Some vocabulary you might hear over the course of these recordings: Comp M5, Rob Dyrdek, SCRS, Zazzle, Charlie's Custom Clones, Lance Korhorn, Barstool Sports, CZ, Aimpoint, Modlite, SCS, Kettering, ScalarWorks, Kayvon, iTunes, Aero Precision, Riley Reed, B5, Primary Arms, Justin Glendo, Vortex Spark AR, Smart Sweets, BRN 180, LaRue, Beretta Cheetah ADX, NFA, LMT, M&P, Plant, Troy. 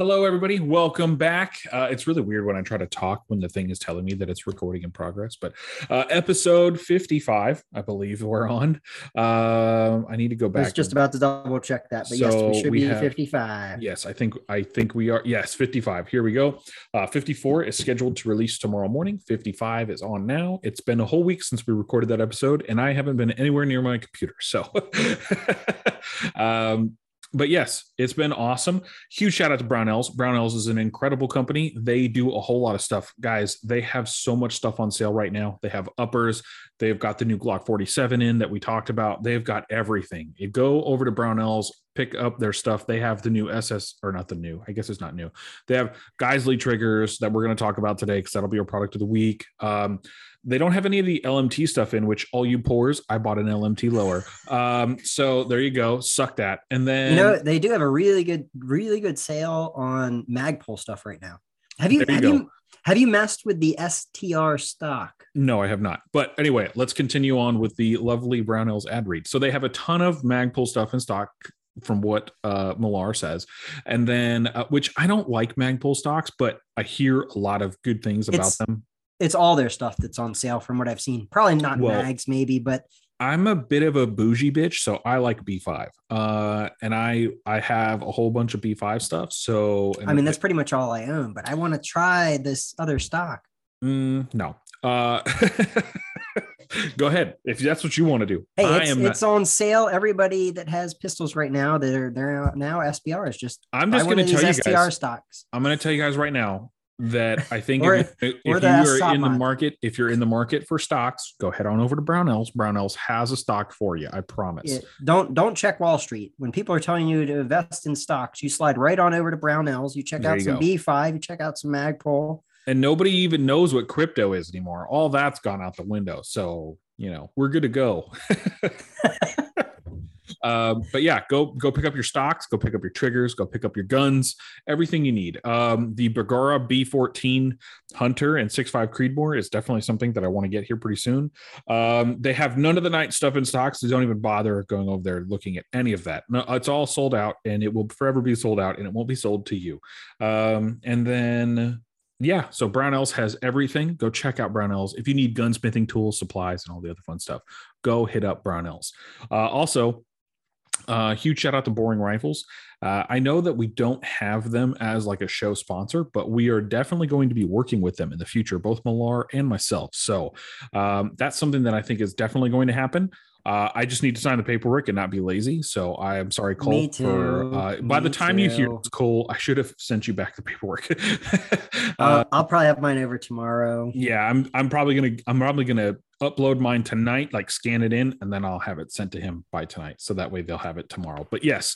Hello, everybody. Welcome back. It's really weird when I try to talk when the thing is telling me that it's recording in progress, but episode 55, I believe we're on. I need to go back. I was just about to double check that, but so yes, we should be 55. Yes, I think we are. Yes, 55. Here we go. 54 is scheduled to release tomorrow morning. 55 is on now. It's been a whole week since we recorded that episode, and I haven't been anywhere near my computer. So, but yes, it's been awesome. Huge shout out to Brownells. Brownells is an incredible company. They do a whole lot of stuff. Guys, they have so much stuff on sale right now. They have uppers. They've got the new Glock 47 in that we talked about. They've got everything. You go over to Brownells, pick up their stuff. They have the new SS, or not the new, I guess it's not new. They have Geissele triggers that we're going to talk about today because that'll be our product of the week. They don't have any of the LMT stuff in, which all you pours, I bought an LMT lower. So there you go. Suck that. And then, you know, they do have a really good sale on Magpul stuff right now. Have you messed with the STR stock? No, I have not. But anyway, let's continue on with the lovely Brownells ad read. So they have a ton of Magpul stuff in stock, from what Millar says. And then, which I don't like Magpul stocks, but I hear a lot of good things about them. It's all their stuff that's on sale from what I've seen. Probably not mags, maybe, but I'm a bit of a bougie bitch, so I like B5. And I have a whole bunch of B5 stuff. So I mean, that's pretty much all I own, but I want to try this other stock. No. Go ahead if that's what you want to do. Hey, it's on sale. Everybody that has pistols right now, they're now SBRs. I'm going to tell you guys right now that I think if you're in the market for stocks, go head on over to Brownells. Brownells has a stock for you. I promise. Yeah, don't check Wall Street. When people are telling you to invest in stocks, you slide right on over to Brownells. You check out some B5. You check out some Magpul. And nobody even knows what crypto is anymore. All that's gone out the window. So, you know, we're good to go. But yeah, go pick up your stocks, go pick up your triggers, go pick up your guns, everything you need. The Bergara B14 Hunter and 6.5 Creedmoor is definitely something that I want to get here pretty soon. They have none of the night stuff in stocks. So don't even bother going over there looking at any of that. No, it's all sold out, and it will forever be sold out, and it won't be sold to you. And then... yeah, so Brownells has everything. Go check out Brownells. If you need gunsmithing tools, supplies, and all the other fun stuff, go hit up Brownells. Also, huge shout out to Boring Rifles. I know that we don't have them as like a show sponsor, but we are definitely going to be working with them in the future, both Millar and myself. So that's something that I think is definitely going to happen. I just need to sign the paperwork and not be lazy. So I am sorry, Cole. Me too. You hear this, Cole, I should have sent you back the paperwork. I'll probably have mine over tomorrow. Yeah, I'm probably gonna upload mine tonight, like scan it in, and then I'll have it sent to him by tonight. So that way they'll have it tomorrow. But yes,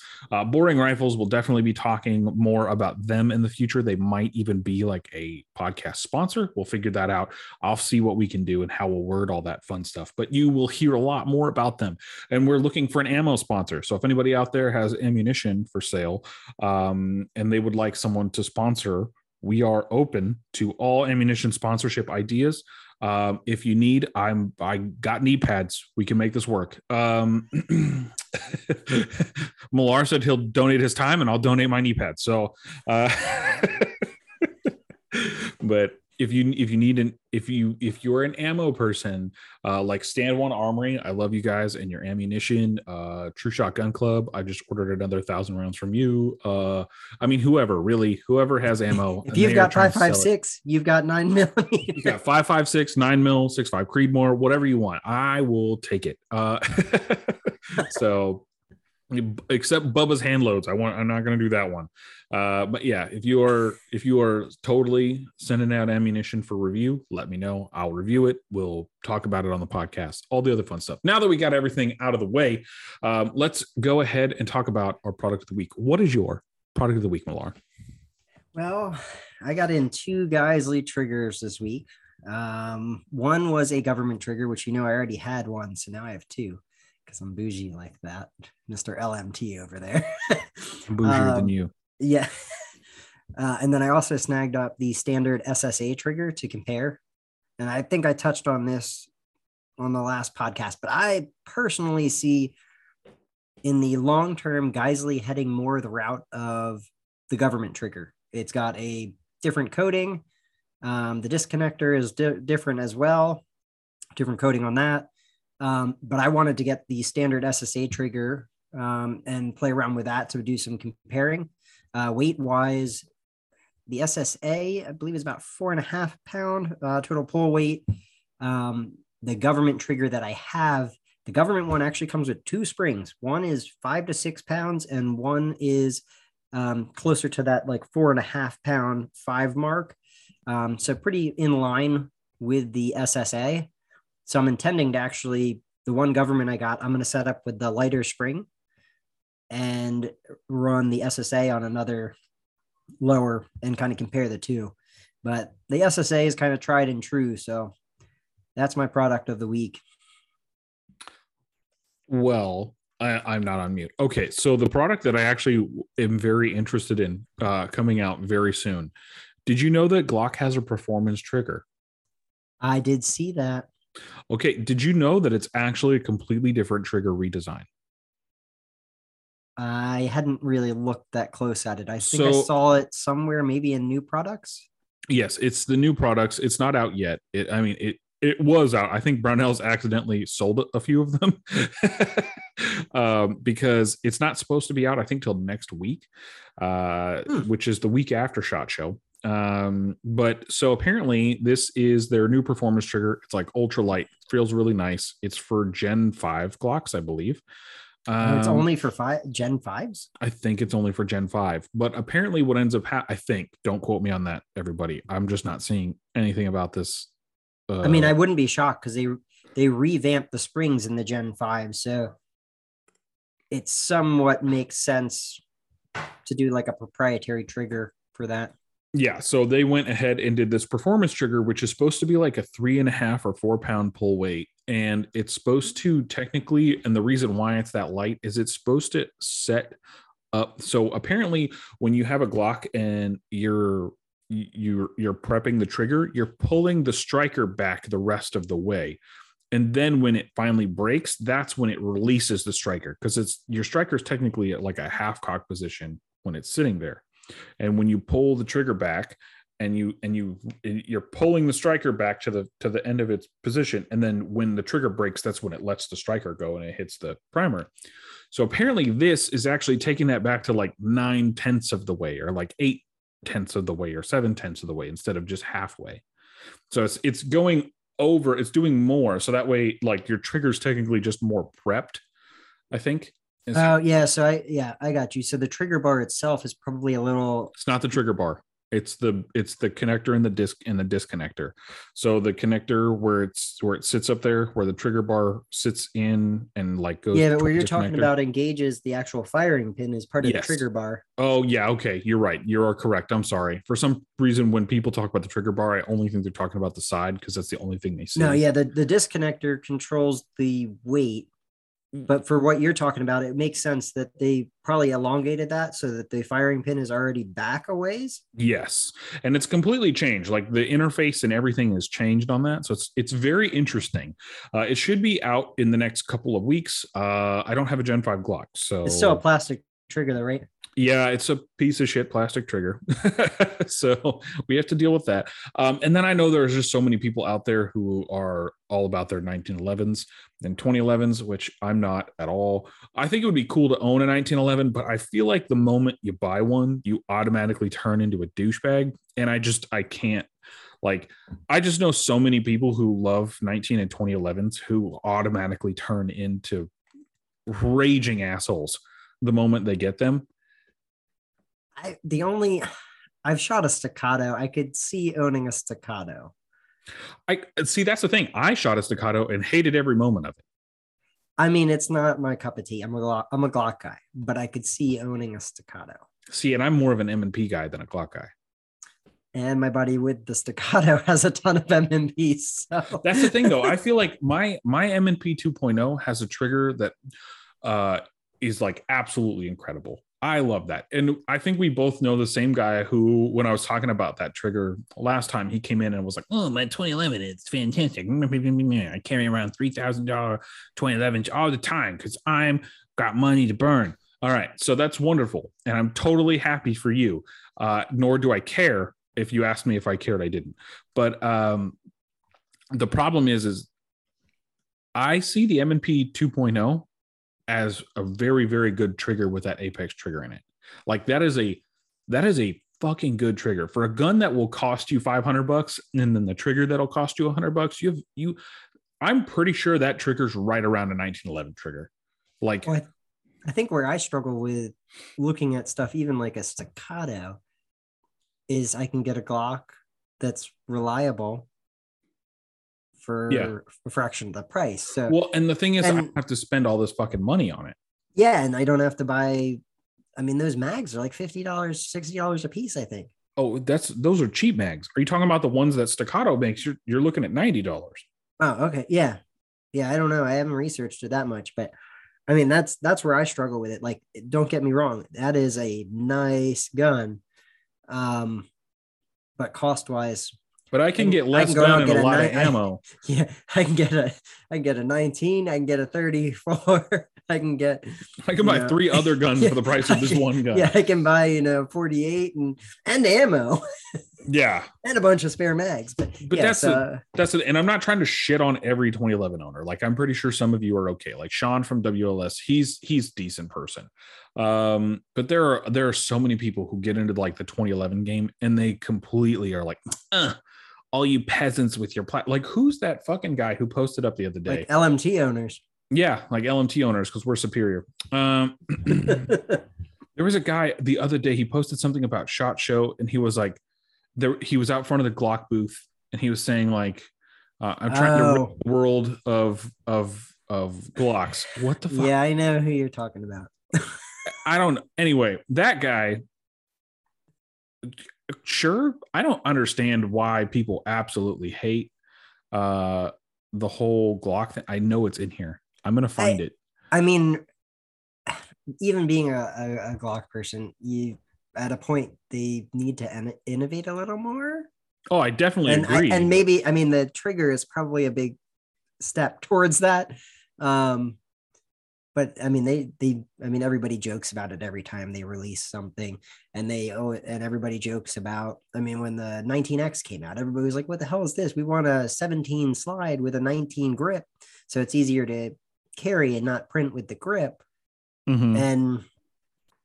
Boring Rifles, will definitely be talking more about them in the future. They might even be like a podcast sponsor. We'll figure that out. I'll see what we can do and how we'll word all that fun stuff. But you will hear a lot more about them. And we're looking for an ammo sponsor. So if anybody out there has ammunition for sale, and they would like someone to sponsor, we are open to all ammunition sponsorship ideas. If you need, I got knee pads. We can make this work. Millar said he'll donate his time, and I'll donate my knee pads. So, but if you're an ammo person, like Stand One Armory, I love you guys and your ammunition. True Shot Gun Club, I just ordered another 1,000 rounds from you. I mean, whoever has ammo. If you've got 5.56, you've got 9mm. You got 5.56, 9mm, 6.5 Creedmoor, whatever you want, I will take it. So. Except Bubba's handloads, I'm not going to do that one. But yeah, if you are totally sending out ammunition for review, let me know. I'll review it. We'll talk about it on the podcast. All the other fun stuff. Now that we got everything out of the way, let's go ahead and talk about our product of the week. What is your product of the week, Millar? Well, I got in two Geissele triggers this week. One was a government trigger, which I already had one, so now I have two. Because I'm bougie like that, Mr. LMT over there. I'm bougier than you. Yeah. And then I also snagged up the standard SSA trigger to compare. And I think I touched on this on the last podcast, but I personally see in the long term, Geissele heading more the route of the government trigger. It's got a different coating. The disconnector is different as well, different coating on that. But I wanted to get the standard SSA trigger and play around with that to do some comparing. Weight-wise, the SSA, I believe, is about 4.5 pound total pull weight. The government trigger that I have, the government one actually comes with two springs. One is 5 to 6 pounds, and one is closer to that like 4.5 pound 5 mark. So pretty in line with the SSA. So I'm intending to actually, the one government I got, I'm going to set up with the lighter spring and run the SSA on another lower and kind of compare the two. But the SSA is kind of tried and true. So that's my product of the week. Well, I'm not on mute. Okay. So the product that I actually am very interested in coming out very soon. Did you know that Glock has a performance trigger? I did see that. Okay. Did you know that it's actually a completely different trigger redesign? I hadn't really looked that close at it. I think I saw it somewhere, maybe in new products. Yes, it's the new products. It's not out yet. It was out. I think Brownells accidentally sold a few of them because it's not supposed to be out, I think, till next week, which is the week after SHOT Show. But so apparently this is their new performance trigger. It's like ultralight, feels really nice. It's for Gen 5 Glocks, I believe. It's only for Gen 5s? I think it's only for Gen 5. But apparently what ends up I think, don't quote me on that, everybody. I'm just not seeing anything about this. I mean, I wouldn't be shocked because they revamped the springs in the Gen 5. So it somewhat makes sense to do like a proprietary trigger for that. Yeah, so they went ahead and did this performance trigger, which is supposed to be like a 3.5 or 4 pound pull weight. And it's supposed to technically, and the reason why it's that light is it's supposed to set up. So apparently when you have a Glock and you're prepping the trigger, you're pulling the striker back the rest of the way. And then when it finally breaks, that's when it releases the striker. Cause it's, your striker is technically at like a half cock position when it's sitting there. And when you pull the trigger back and you're pulling the striker back to the end of its position. And then when the trigger breaks, that's when it lets the striker go and it hits the primer. So apparently this is actually taking that back to like 9/10 of the way, or like 8/10 of the way, or 7/10 of the way, instead of just halfway. So it's going over, it's doing more. So that way, like, your trigger's technically just more prepped, I think. Oh, yeah. So I got you. So the trigger bar itself is probably a little. It's not the trigger bar. It's the connector and the disc and the disconnector. So the connector where it sits up there, where the trigger bar sits in and like goes. Yeah, but where you're talking about engages the actual firing pin is part of the trigger bar. Oh yeah, okay, you're right. You are correct. I'm sorry. For some reason, when people talk about the trigger bar, I only think they're talking about the side because that's the only thing they see. No, yeah, the disconnector controls the weight. But for what you're talking about, it makes sense that they probably elongated that so that the firing pin is already back a ways. Yes. And it's completely changed. Like the interface and everything is changed on that. So it's very interesting. It should be out in the next couple of weeks. I don't have a Gen 5 Glock. So it's still a plastic trigger though, right? Yeah, it's a piece of shit plastic trigger. So we have to deal with that. And then I know there's just so many people out there who are all about their 1911s and 2011s, which I'm not at all. I think it would be cool to own a 1911, but I feel like the moment you buy one, you automatically turn into a douchebag. And I can't. Like, I just know so many people who love 19 and 2011s who automatically turn into raging assholes the moment they get them. I've shot a Staccato. I could see owning a Staccato. I see. That's the thing. I shot a Staccato and hated every moment of it. I mean, it's not my cup of tea. I'm a Glock guy, but I could see owning a Staccato. See, and I'm more of an M&P guy than a Glock guy. And my buddy with the Staccato has a ton of M&Ps. So. That's the thing, though. I feel like my M&P 2.0 has a trigger that is like absolutely incredible. I love that. And I think we both know the same guy who, when I was talking about that trigger last time, he came in and was like, oh, my 2011, it's fantastic. I carry around $3,000 2011s all the time because I'm got money to burn. All right. So that's wonderful. And I'm totally happy for you. Nor do I care. If you asked me if I cared, I didn't. But the problem is I see the M&P 2.0 as a very, very good trigger with that Apex trigger in it. Like that is a fucking good trigger for a gun that will cost you $500, and then the trigger that'll cost you $100. I'm pretty sure that trigger's right around a 1911 trigger. Like, well, I think where I struggle with looking at stuff, even like a Staccato, is I can get a Glock that's reliable for a fraction of the price. So, well, and the thing is, I don't have to spend all this fucking money on it. Yeah, and I don't have to buy. I mean, those mags are like $50, $60 a piece, I think. Oh, those are cheap mags. Are you talking about the ones that Staccato makes? You're looking at $90. Oh, okay. Yeah. Yeah, I don't know. I haven't researched it that much, but I mean, that's where I struggle with it. Like, don't get me wrong. That is a nice gun. But cost-wise. But I can get less gun and a lot of ammo. I can get a 19, I can get a 34. I can buy three other guns for the price of this one gun. Yeah, I can buy 48 and ammo. Yeah, and a bunch of spare mags. But yeah, that's it. And I'm not trying to shit on every 2011 owner. Like, I'm pretty sure some of you are okay. Like Sean from WLS, he's a decent person. But there are so many people who get into like the 2011 game and they completely are like, all you peasants with your like, who's that fucking guy who posted up the other day? Like LMT owners. Yeah, like LMT owners, because we're superior. There was a guy the other day, he posted something about SHOT Show, and he was like, he was out front of the Glock booth, and he was saying like, I'm trying to rid the world of Glocks. What the fuck? Yeah, I know who you're talking about. I don't know. Anyway, that guy, sure, I don't understand why people absolutely hate the whole Glock thing. I know it's in here. I'm going to find it. I mean, even being a Glock person, at a point, they need to innovate a little more. Oh, I definitely agree. And maybe, I mean, the trigger is probably a big step towards that. But I mean, they everybody jokes about it every time they release something, and everybody jokes about, I mean, when the 19X came out, everybody was like, what the hell is this? We want a 17 slide with a 19 grip. So it's easier to carry and not print with the grip. Mm-hmm. And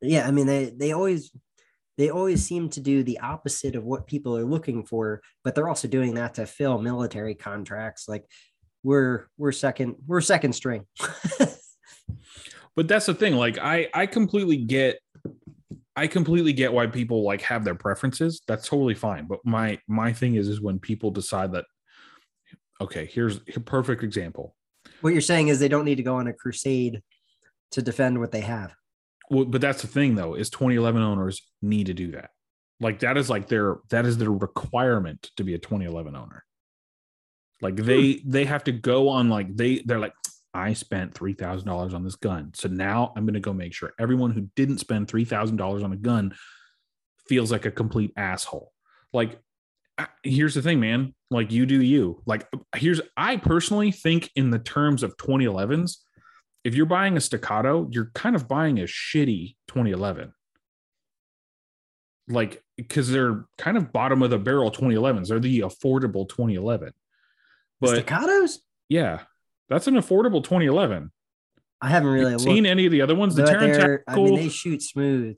yeah, I mean, they always seem to do the opposite of what people are looking for, but they're also doing that to fill military contracts. Like we're second string. But that's the thing. Like I completely get why people like have their preferences. That's totally fine. But my thing is when people decide that, okay, here's a perfect example. What you're saying is they don't need to go on a crusade to defend what they have. Well, but that's the thing though, is 2011 owners need to do that. Like that is their requirement to be a 2011 owner. Like they have to go on like they're like, I spent $3,000 on this gun. So now I'm going to go make sure everyone who didn't spend $3,000 on a gun feels like a complete asshole. Like, here's the thing, man. Like, you do you. Like, I personally think in the terms of 2011s, if you're buying a Staccato, you're kind of buying a shitty 2011. Like, because they're kind of bottom of the barrel 2011s. They're the affordable 2011. But Staccatos? Yeah. That's an affordable 2011. I haven't really seen any of the other ones. The Taran Tactical, I mean, they shoot smooth.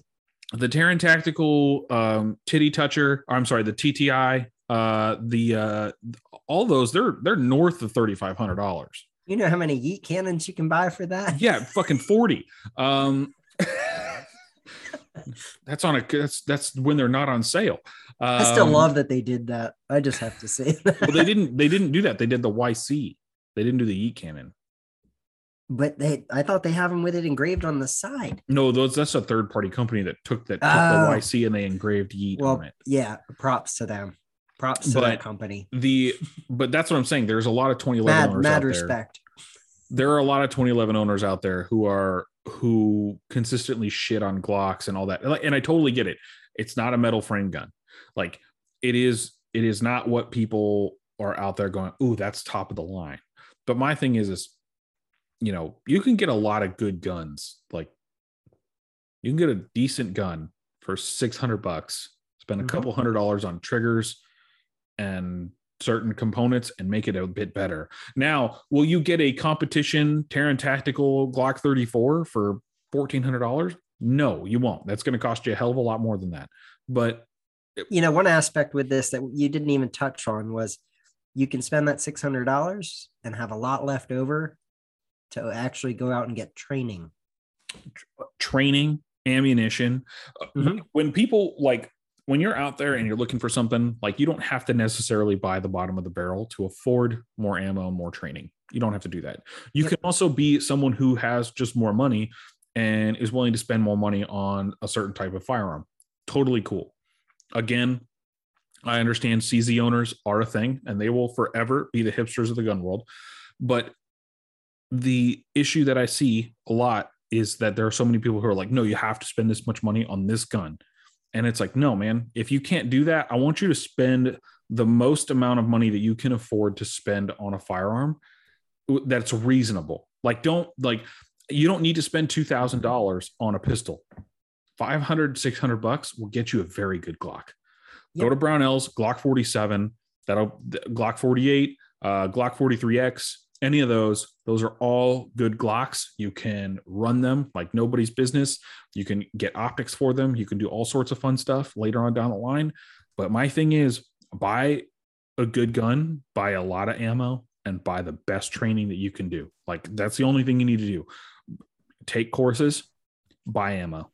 The Taran Tactical, Titty Toucher. I'm sorry, the TTI. All those they're north of $3,500. You know how many Yeet Cannons you can buy for that? Yeah, fucking 40. That's when they're not on sale. I still love that they did that. I just have to say that. Well, they didn't do that. They did the YC. They didn't do the Yeet Cannon, but I thought they have them with it engraved on the side. No, that's a third party company that took the YC and they engraved Yeet on it. Yeah, props to them. Props to that company. But that's what I'm saying. There's a lot of 2011 owners out there. Mad respect. There are a lot of 2011 owners out there who consistently shit on Glocks and all that. And I totally get it. It's not a metal frame gun. Like it is not what people are out there going, "Ooh, that's top of the line." But my thing is, you can get a lot of good guns like You can get a decent gun for $600, spend a couple $100s on triggers and certain components and make it a bit better. Now, will you get a competition Taran Tactical Glock 34 for $1,400? No, you won't. That's going to cost you a hell of a lot more than that. But you know, one aspect with this that you didn't even touch on was you can spend that $600 and have a lot left over to actually go out and get training. Training, ammunition. When people like, when you're out there and you're looking for something, like you don't have to necessarily buy the bottom of the barrel to afford more ammo, more training. You don't have to do that. You can also be someone who has just more money and is willing to spend more money on a certain type of firearm. Totally cool. Again, I understand CZ owners are a thing and they will forever be the hipsters of the gun world. But the issue that I see a lot is that there are so many people who are like, no, you have to spend this much money on this gun. And it's like, no, man, if you can't do that, I want you to spend the most amount of money that you can afford to spend on a firearm that's reasonable. Like, don't like, you don't need to spend $2,000 on a pistol. $500, $600 will get you a very good Glock. Yep. Go to Brownells, Glock 47, that'll Glock 48, Glock 43X, any of those are all good Glocks. You can run them like nobody's business. You can get optics for them. You can do all sorts of fun stuff later on down the line. But my thing is buy a good gun, buy a lot of ammo, and buy the best training that you can do. Like that's the only thing you need to do. Take courses, buy ammo.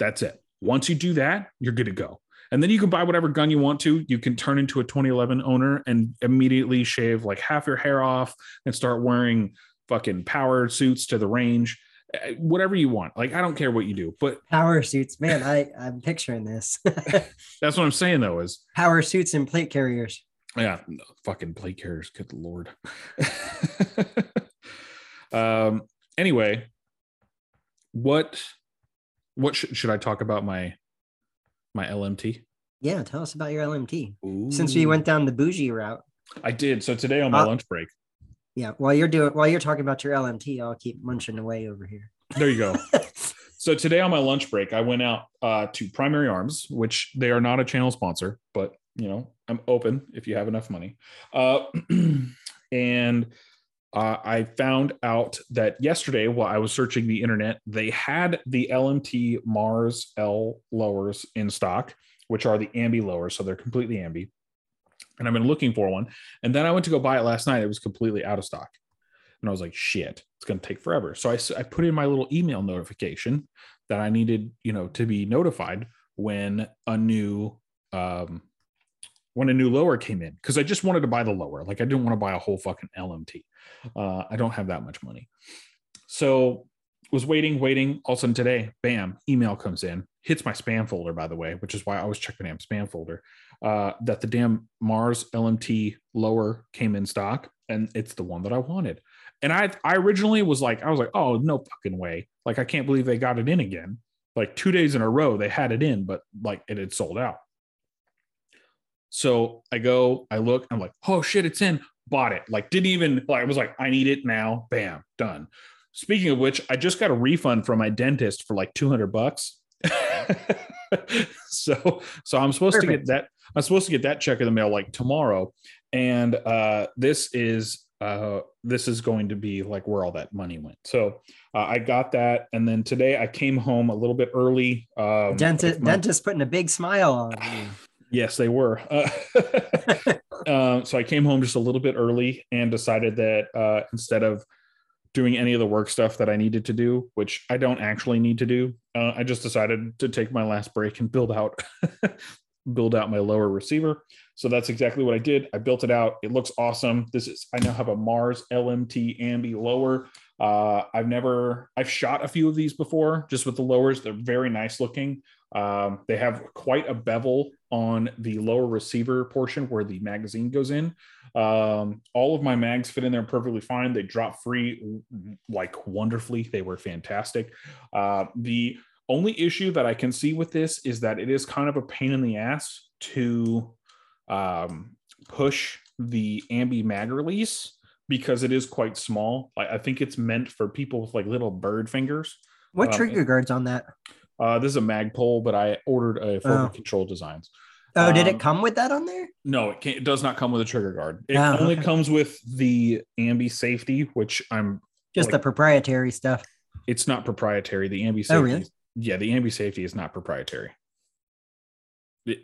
That's it. Once you do that, you're good to go. And then you can buy whatever gun you want to. You can turn into a 2011 owner and immediately shave like half your hair off and start wearing fucking power suits to the range, whatever you want. Like, I don't care what you do, but power suits, man, I'm picturing this. That's what I'm saying though, is power suits and plate carriers. Yeah. No, fucking plate carriers. Good Lord. Anyway, what should I talk about my LMT? Yeah, tell us about your LMT. Ooh. Since we went down the bougie route. I did. So today on my lunch break. Yeah, while you're talking about your LMT, I'll keep munching away over here. There you go. So today on my lunch break, I went out to Primary Arms, which they are not a channel sponsor, but you know, I'm open if you have enough money. I found out that yesterday while I was searching the internet, they had the LMT Mars L lowers in stock, which are the ambi lowers. So they're completely ambi. And I've been looking for one. And then I went to go buy it last night. It was completely out of stock. And I was like, shit, it's going to take forever. So I put in my little email notification that I needed, you know, to be notified when a new lower came in, because I just wanted to buy the lower. Like I didn't want to buy a whole fucking LMT. I don't have that much money. So was waiting. All of a sudden today, bam, email comes in, hits my spam folder, by the way, which is why I always check my damn spam folder, that the damn Mars LMT lower came in stock. And it's the one that I wanted. And I originally was like, oh, no fucking way. Like, I can't believe they got it in again. Like 2 days in a row, they had it in, but like it had sold out. So I look, I'm like, oh shit, it's in, bought it. Like didn't even, like I was like, I need it now, bam, done. Speaking of which, I just got a refund from my dentist for like $200. So I'm supposed Perfect. To get that. I'm supposed to get that check in the mail like tomorrow. And this is going to be like where all that money went. So I got that. And then today I came home a little bit early. Dentist putting a big smile on me. Yes, they were. So I came home just a little bit early and decided that instead of doing any of the work stuff that I needed to do, which I don't actually need to do, I just decided to take my last break and build out my lower receiver. So that's exactly what I did. I built it out. It looks awesome. I now have a Mars LMT ambi lower. I've shot a few of these before just with the lowers. They're very nice looking. They have quite a bevel on the lower receiver portion where the magazine goes in. All of my mags fit in there perfectly fine. They drop free like wonderfully. They were fantastic. The only issue that I can see with this is that it is kind of a pain in the ass to push the ambi mag release because it is quite small. I think it's meant for people with like little bird fingers. What trigger guards on that? This is a Magpul, but I ordered a Forward Control Designs. Oh, did it come with that on there? No, it does not come with a trigger guard. It only comes with the ambi safety, which I'm just the proprietary stuff. It's not proprietary. The ambi safety. Oh, really? Yeah, the ambi safety is not proprietary.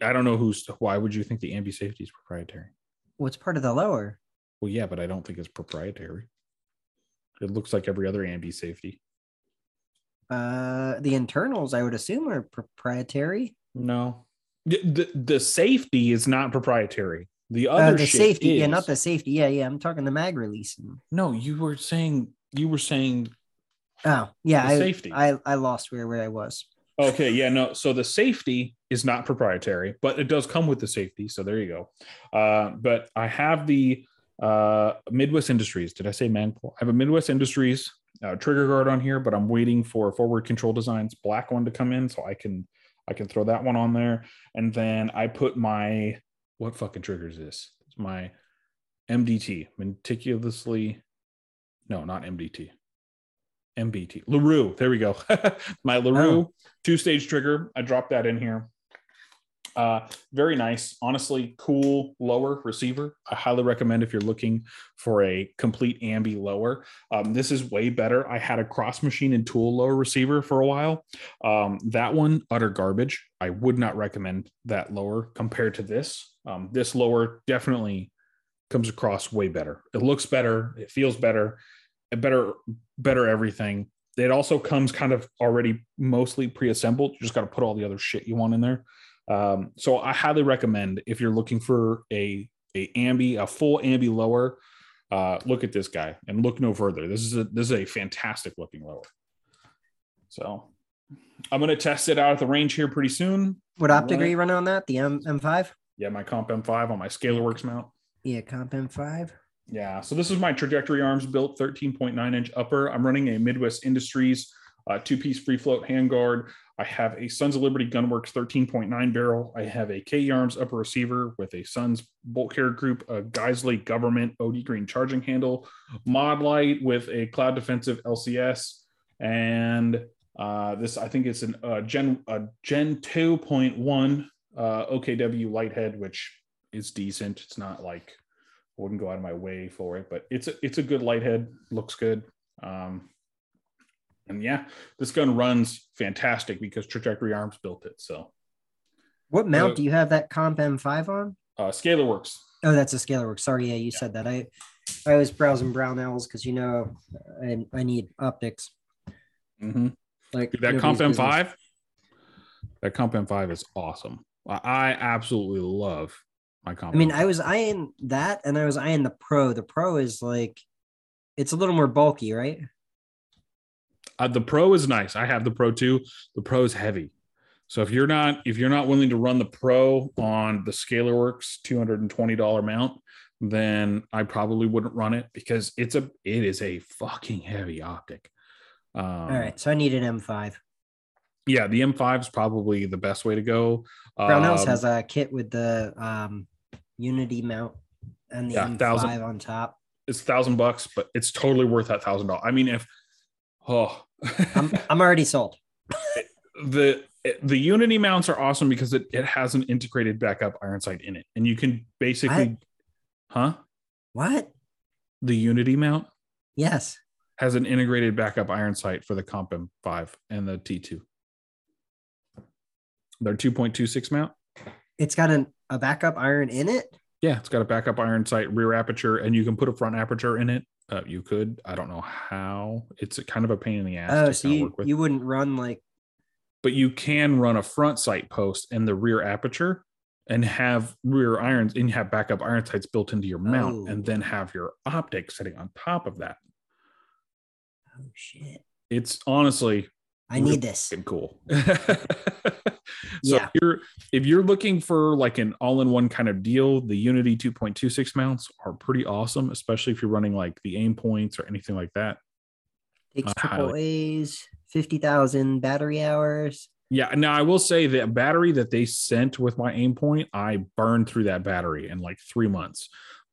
I don't know who's. Why would you think the ambi safety is proprietary? Well, it's part of the lower. Well, yeah, but I don't think it's proprietary. It looks like every other ambi safety. The internals, I would assume, are proprietary. No. The safety is not proprietary. The other the safety, is... yeah, not the safety. Yeah, yeah. I'm talking the mag release. No, you were saying. Oh, yeah. Safety. I lost where I was. Okay, yeah, no. So the safety is not proprietary, but it does come with the safety. So there you go. But I have the Midwest Industries. Did I say Magpul? I have a Midwest Industries trigger guard on here, but I'm waiting for Forward Control Designs black one to come in so I can throw that one on there. And then I put my, what fucking trigger is this? It's my MDT, meticulously. No, not MDT. MBT. LaRue. There we go. My LaRue two-stage trigger. I dropped that in here. Very nice. Honestly, cool lower receiver. I highly recommend if you're looking for a complete ambi lower. This is way better. I had a cross machine and tool lower receiver for a while. That one, utter garbage. I would not recommend that lower compared to this. This lower definitely comes across way better. It looks better. It feels better. Better everything. It also comes kind of already mostly pre-assembled. You just got to put all the other shit you want in there. So I highly recommend if you're looking for a full ambi lower, look at this guy and look no further. This is a fantastic looking lower. So I'm going to test it out at the range here pretty soon. What optic are you running on that? The M5? Yeah, my Comp M5 on my ScalarWorks mount. Yeah, Comp M5. Yeah, so this is my Trajectory Arms built 13.9 inch upper. I'm running a Midwest Industries two-piece free float handguard. I have a Sons of Liberty Gunworks 13.9 barrel. I have a KE Arms upper receiver with a Sons bolt carrier group, a Geissele government OD green charging handle, mod light with a cloud defensive LCS, and this I think it's a Gen 2.1 OKW light head, which is decent. It's not like wouldn't go out of my way for it, but it's a good light head, looks good. And yeah, this gun runs fantastic because Trajectory Arms built it. So what mount do you have that Comp M5 on? ScalarWorks. Oh, that's a ScalarWorks. Sorry, yeah, you said that. I was browsing Brownells because you know I need optics. Mm-hmm. Like dude, that Comp M5. Business. That Comp M5 is awesome. I absolutely love my Comp. I mean, I was eyeing that, and I was eyeing the Pro. The Pro is like, it's a little more bulky, right? The Pro is nice. I have the Pro too. The Pro is heavy, so if you're not willing to run the Pro on the ScalarWorks $220 mount, then I probably wouldn't run it because it is a fucking heavy optic. All right, so I need an M5. Yeah, the M5 is probably the best way to go. Brownells has a kit with the Unity mount and the M5 on top. It's $1,000, but it's totally worth that $1,000. I mean, I'm already sold. The Unity mounts are awesome because it has an integrated backup iron sight in it, and you can basically, What? The Unity mount? Yes. Has an integrated backup iron sight for the Comp M5 and the T2. Their 2.26 mount. It's got a backup iron in it. Yeah, it's got a backup iron sight, rear aperture, and you can put a front aperture in it. You could. I don't know how. It's kind of a pain in the ass. Oh, so you wouldn't run like. But you can run a front sight post and the rear aperture, and have rear irons and have backup iron sights built into your mount, and then have your optics sitting on top of that. Oh shit! It's honestly. I need this. Cool. So yeah. If you're looking for like an all-in-one kind of deal, the Unity 2.26 mounts are pretty awesome, especially if you're running like the aim points or anything like that. Takes triple A's, 50,000 battery hours. Yeah. Now I will say that battery that they sent with my aim point, I burned through that battery in like 3 months,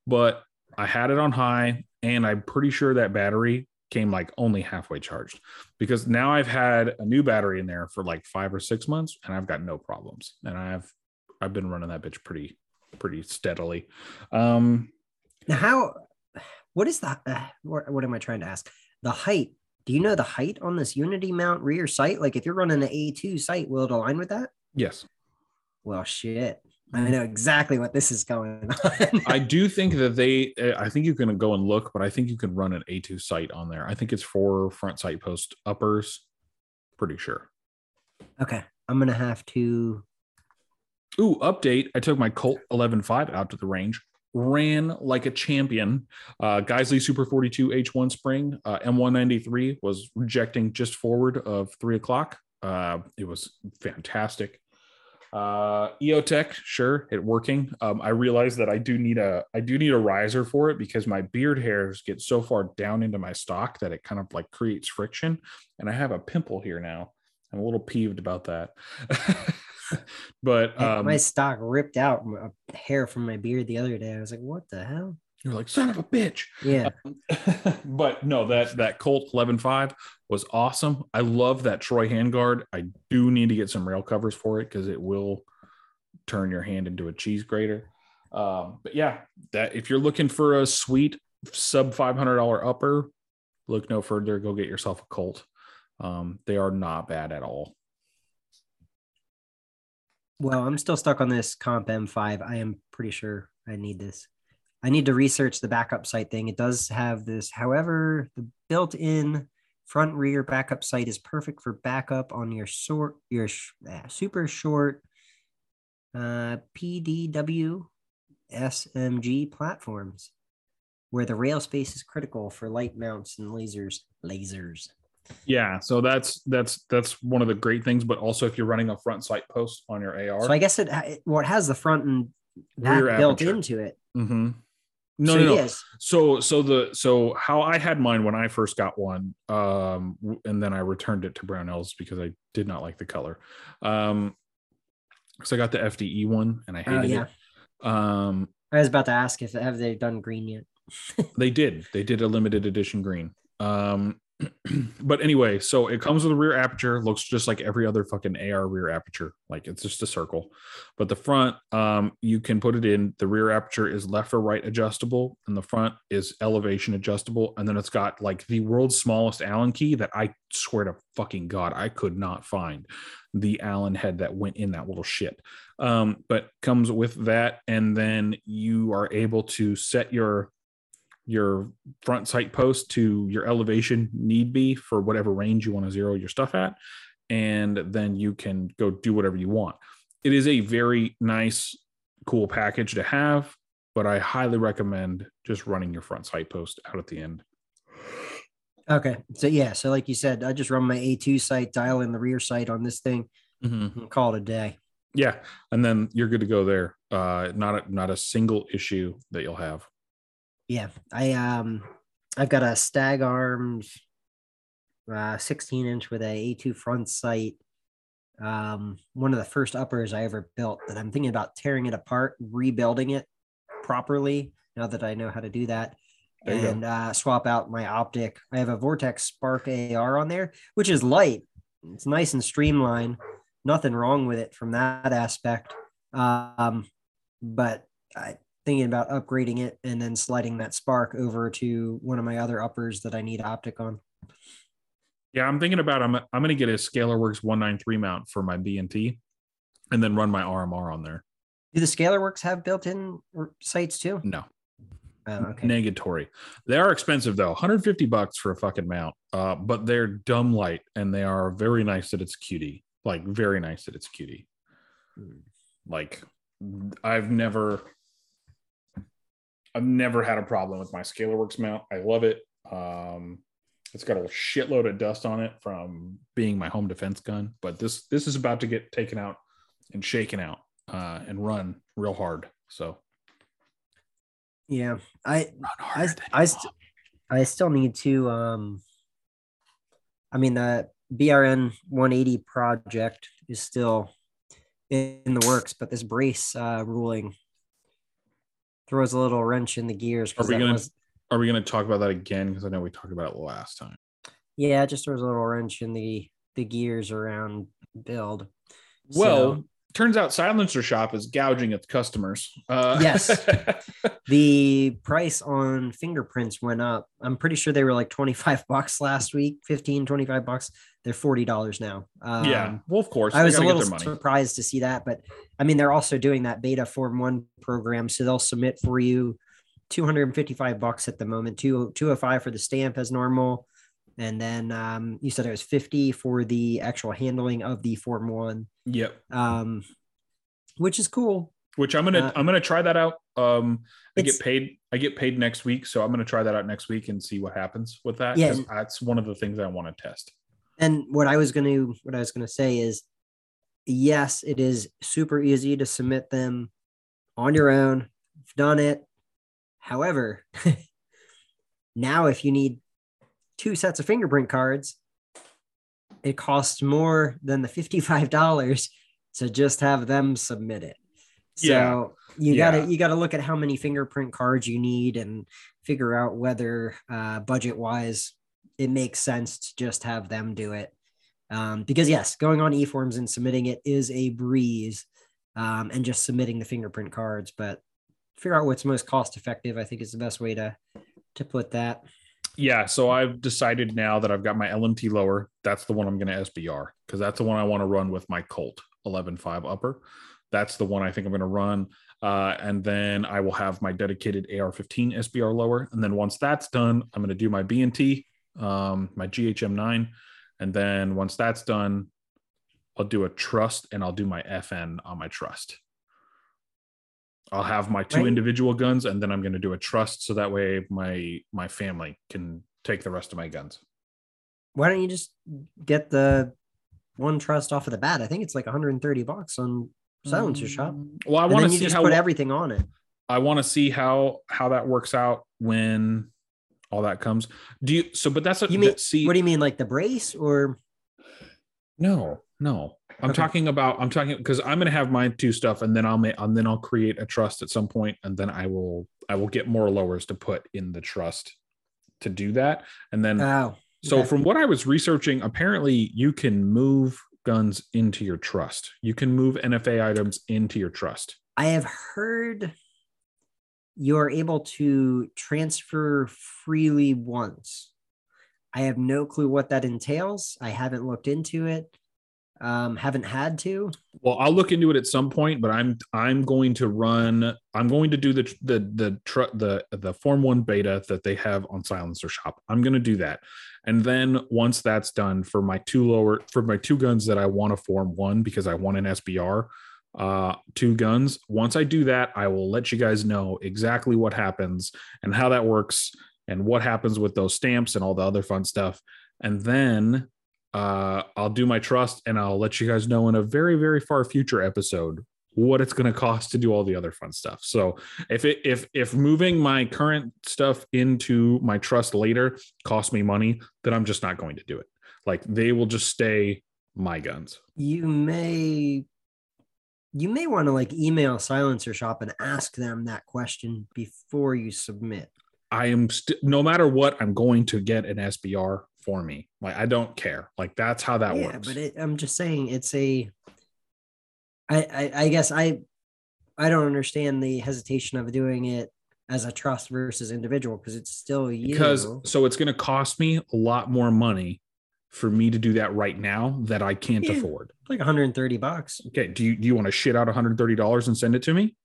but I had it on high and I'm pretty sure that battery came like only halfway charged, because now I've had a new battery in there for like 5 or 6 months and I've got no problems. And I've been running that bitch pretty steadily. Now what is that? What am I trying to ask? The height. Do you know the height on this Unity mount rear sight? Like if you're running an A2 sight, will it align with that? Yes. Well, shit. I know exactly what this is going on. I do think that I think you can go and look, but I think you can run an A2 sight on there. I think it's 4 front sight post uppers. Pretty sure. Okay. I'm going to have to. Ooh, update. I took my Colt 11.5 out to the range. Ran like a champion. Geissele Super 42 H1 spring. M193 was rejecting just forward of 3 o'clock. It was fantastic. EOTech, sure, it working. I realized that I do need a riser for it because my beard hairs get so far down into my stock that it kind of like creates friction, and I have a pimple here now. I'm a little peeved about that. But my stock ripped out hair from my beard the other day. I was like, what the hell? You're like, son of a bitch. Yeah. But no, that Colt 11.5 was awesome. I love that Troy handguard. I do need to get some rail covers for it because it will turn your hand into a cheese grater. But yeah, that if you're looking for a sweet sub $500 upper, look no further. Go get yourself a Colt. They are not bad at all. Well, I'm still stuck on this Comp M5. I am pretty sure I need this. I need to research the backup sight thing. It does have this. However, the built-in front rear backup sight is perfect for backup on your super short PDW SMG platforms, where the rail space is critical for light mounts and lasers. Yeah, so that's one of the great things. But also, if you're running a front sight post on your AR, so I guess it has the front and rear built into it. Mm-hmm. No. So how I had mine when I first got one, and then I returned it to Brownells because I did not like the color. So I got the FDE one and I hated it. I was about to ask if they done green yet. They did. They did a limited edition green. But anyway, so it comes with a rear aperture, looks just like every other fucking AR rear aperture. Like it's just a circle, but the front, you can put it in. The rear aperture is left or right adjustable, and the front is elevation adjustable. And then it's got like the world's smallest Allen key that I swear to fucking God, I could not find the Allen head that went in that little shit. But comes with that. And then you are able to set your front sight post to your elevation need be for whatever range you want to zero your stuff at. And then you can go do whatever you want. It is a very nice, cool package to have, but I highly recommend just running your front sight post out at the end. Okay. So yeah. So like you said, I just run my A2 sight, dial in the rear sight on this thing, and call it a day. Yeah. And then you're good to go there. Not a single issue that you'll have. Yeah, I've got a Stag Arms 16-inch with a A2 front sight. One of the first uppers I ever built, that I'm thinking about tearing it apart, rebuilding it properly now that I know how to do that, and swap out my optic. I have a Vortex Spark AR on there, which is light. It's nice and streamlined. Nothing wrong with it from that aspect. But I... thinking about upgrading it and then sliding that Spark over to one of my other uppers that I need optic on. Yeah, I'm thinking about I'm going to get a ScalarWorks 193 mount for my B&T and then run my RMR on there. Do the ScalarWorks have built-in sights too? No. Oh, okay. Negatory. They are expensive though. $150 for a fucking mount. But they're dumb light and they are very nice that it's cutie. Like very nice that it's cutie. Like I've never had a problem with my ScalarWorks mount. I love it. It's got a shitload of dust on it from being my home defense gun, but this is about to get taken out and shaken out and run real hard. So, yeah, I still need to. I mean, the BRN 180 project is still in the works, but this brace ruling throws a little wrench in the gears. Are we going Are we going to talk about that again? Because I know we talked about it last time. Yeah, just there was a little wrench in the gears around build. Well, turns out Silencer Shop is gouging its customers. Yes. The price on fingerprints went up. I'm pretty sure they were like $25 last week, 15, $25. They're $40 now. Yeah, well, of course. I was a little surprised to see that, but I mean, they're also doing that beta Form 1 program, so they'll submit for you $255 at the moment, $205 for the stamp as normal. And then you said it was $50 for the actual handling of the Form 1. Yep. Which is cool. Which I'm gonna try that out. I get paid next week, so I'm gonna try that out next week and see what happens with that. Yeah, that's one of the things I want to test. And what I was gonna say is, yes, it is super easy to submit them on your own. I've done it. However, now if you need 2 sets of fingerprint cards, it costs more than the $55 to just have them submit it. So you gotta look at how many fingerprint cards you need and figure out whether budget wise it makes sense to just have them do it. Because yes, going on eForms and submitting it is a breeze, and just submitting the fingerprint cards, but figure out what's most cost effective, I think, is the best way to put that. Yeah, so I've decided now that I've got my LMT lower. That's the one I'm going to SBR, because that's the one I want to run with my Colt 11.5 upper. That's the one I think I'm going to run. And then I will have my dedicated AR-15 SBR lower. And then once that's done, I'm going to do my B&T, my GHM9. And then once that's done, I'll do a Trust, and I'll do my FN on my Trust. I'll have my 2 individual guns, and then I'm going to do a Trust, so that way my family can take the rest of my guns. Why don't you just get the one Trust off of the bat? I think it's like $130 on Silencer Shop. Well, I want to see how put everything on it. I want to see how that works out when all that comes. Do you? So, but that's what do you mean, like the brace or? No. I'm talking because I'm gonna have my 2 stuff, and then I'll create a Trust at some point, and then I will get more lowers to put in the Trust to do that. And then from what I was researching, apparently you can move guns into your Trust. You can move NFA items into your Trust. I have heard you're able to transfer freely once. I have no clue what that entails. I haven't looked into it. Haven't had to. Well, I'll look into it at some point, but I'm going to do the Form 1 beta that they have on Silencer Shop. I'm going to do that. And then once that's done, for my 2 guns that I want to Form 1, because I want an SBR, 2 guns. Once I do that, I will let you guys know exactly what happens and how that works and what happens with those stamps and all the other fun stuff. And then I'll do my Trust, and I'll let you guys know in a very, very far future episode what it's going to cost to do all the other fun stuff. So if moving my current stuff into my Trust later costs me money, then I'm just not going to do it. Like, they will just stay my guns. You may want to like email Silencer Shop and ask them that question before you submit. I am no matter what, I'm going to get an SBR for me. Like, I don't care. Like, that's how that works. But I'm just saying, it's a. I guess I don't understand the hesitation of doing it as a Trust versus individual, because it's still you. So it's going to cost me a lot more money for me to do that right now that I can't afford. Like $130. Okay. Do you want to shit out $130 and send it to me?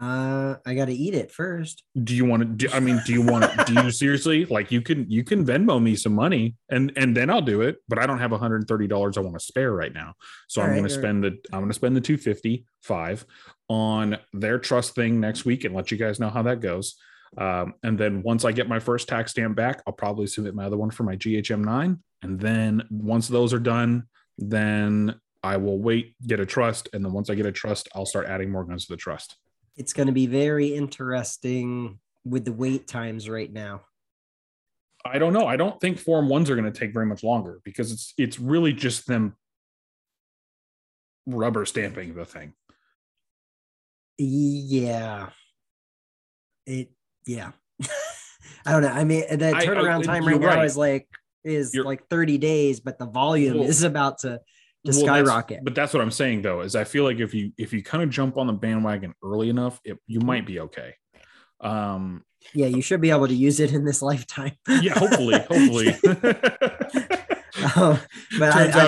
I got to eat it first. Do you seriously, like, you can Venmo me some money and then I'll do it, but I don't have $130 I want to spare right now. So I'm going to spend the $255 on their Trust thing next week and let you guys know how that goes. And then once I get my first tax stamp back, I'll probably submit my other one for my GHM9. And then once those are done, then I will get a Trust. And then once I get a Trust, I'll start adding more guns to the Trust. It's going to be very interesting with the wait times right now. I don't know. I don't think Form 1s are going to take very much longer, because it's really just them rubber stamping the thing. Yeah. It yeah. I don't know. I mean, the turnaround time right now is like 30 days, but the volume is about to skyrocket. But that's what I'm saying though, is I feel like if you kind of jump on the bandwagon early enough, you might be okay. Yeah, you should be able to use it in this lifetime. Yeah, hopefully. But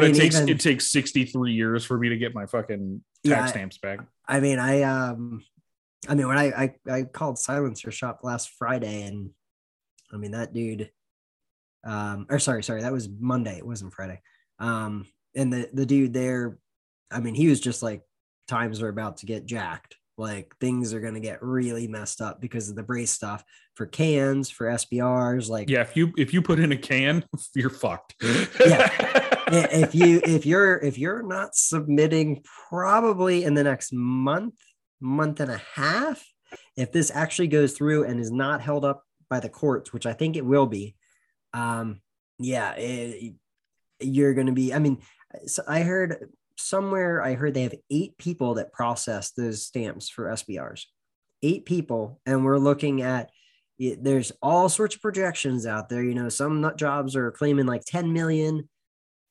it takes 63 years for me to get my fucking tax stamps back. I mean, when I called Silencer Shop last Friday, and I mean that dude, that was Monday. It wasn't Friday. And the dude there, I mean, he was just like, times are about to get jacked. Like things are going to get really messed up because of the brace stuff for cans, for SBRs. Like, yeah, if you put in a can, you're fucked. Yeah. If you're not submitting probably in the next month and a half, if this actually goes through and is not held up by the courts, which I think it will be, you're going to be, I mean, so I heard they have 8 people that process those stamps for SBRs, 8 people. And we're looking at, there's all sorts of projections out there. You know, some nut jobs are claiming like 10 million,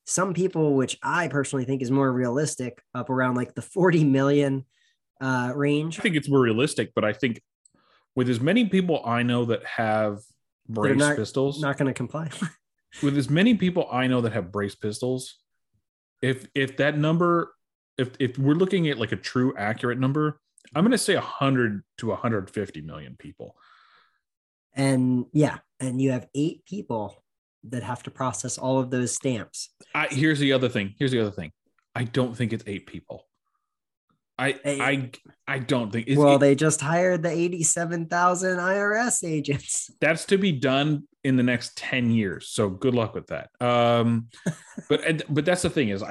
some people, which I personally think is more realistic, up around like the 40 million range. I think it's more realistic, but I think with as many people I know that have brace pistols, not going to comply. With as many people I know that have brace pistols, if that number, if we're looking at like a true accurate number, I'm going to say 100 to 150 million people. And yeah, and you have 8 people that have to process all of those stamps. Here's the other thing. I don't think it's 8 people. I don't think. They just hired the 87,000 IRS agents. That's to be done in the next 10 years. So good luck with that. But that's the thing is,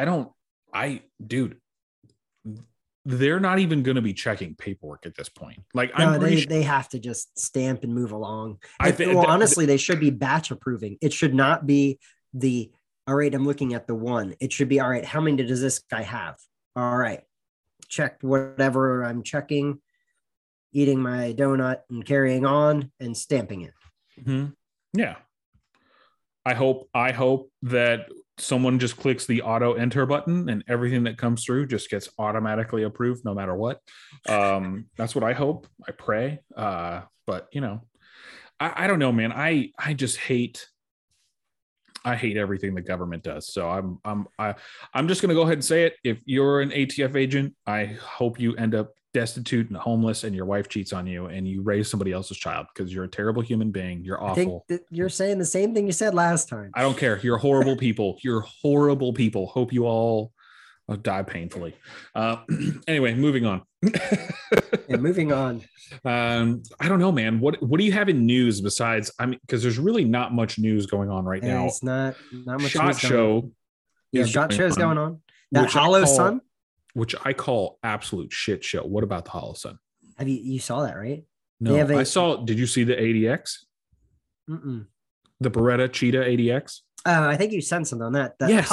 they're not even going to be checking paperwork at this point. Like they have to just stamp and move along. Honestly, they should be batch approving. It should not be the, all right, I'm looking at the one. It should be, all right, how many does this guy have? All right. Checked whatever I'm checking, eating my donut and carrying on and stamping it. Mm-hmm. Yeah. I hope that someone just clicks the auto enter button and everything that comes through just gets automatically approved no matter what. That's what I hope. I pray. But you know, I don't know, man. I hate everything the government does. So I'm just going to go ahead and say it. If you're an ATF agent, I hope you end up destitute and homeless and your wife cheats on you and you raise somebody else's child because you're a terrible human being. You're awful. You're saying the same thing you said last time. I don't care. You're horrible people. You're horrible people. Hope you all die painfully. Anyway, moving on. Yeah, moving on. I don't know, man. What do you have in news besides? I mean, because there's really not much news going on right now. It's not much. Shot show. Yeah, shot show is going on. That Holosun, which I call absolute shit show. What about the Holosun? Have you saw that, right? No, I saw. Did you see the ADX? Mm-mm. The Beretta Cheetah ADX. I think you sent something on that. That's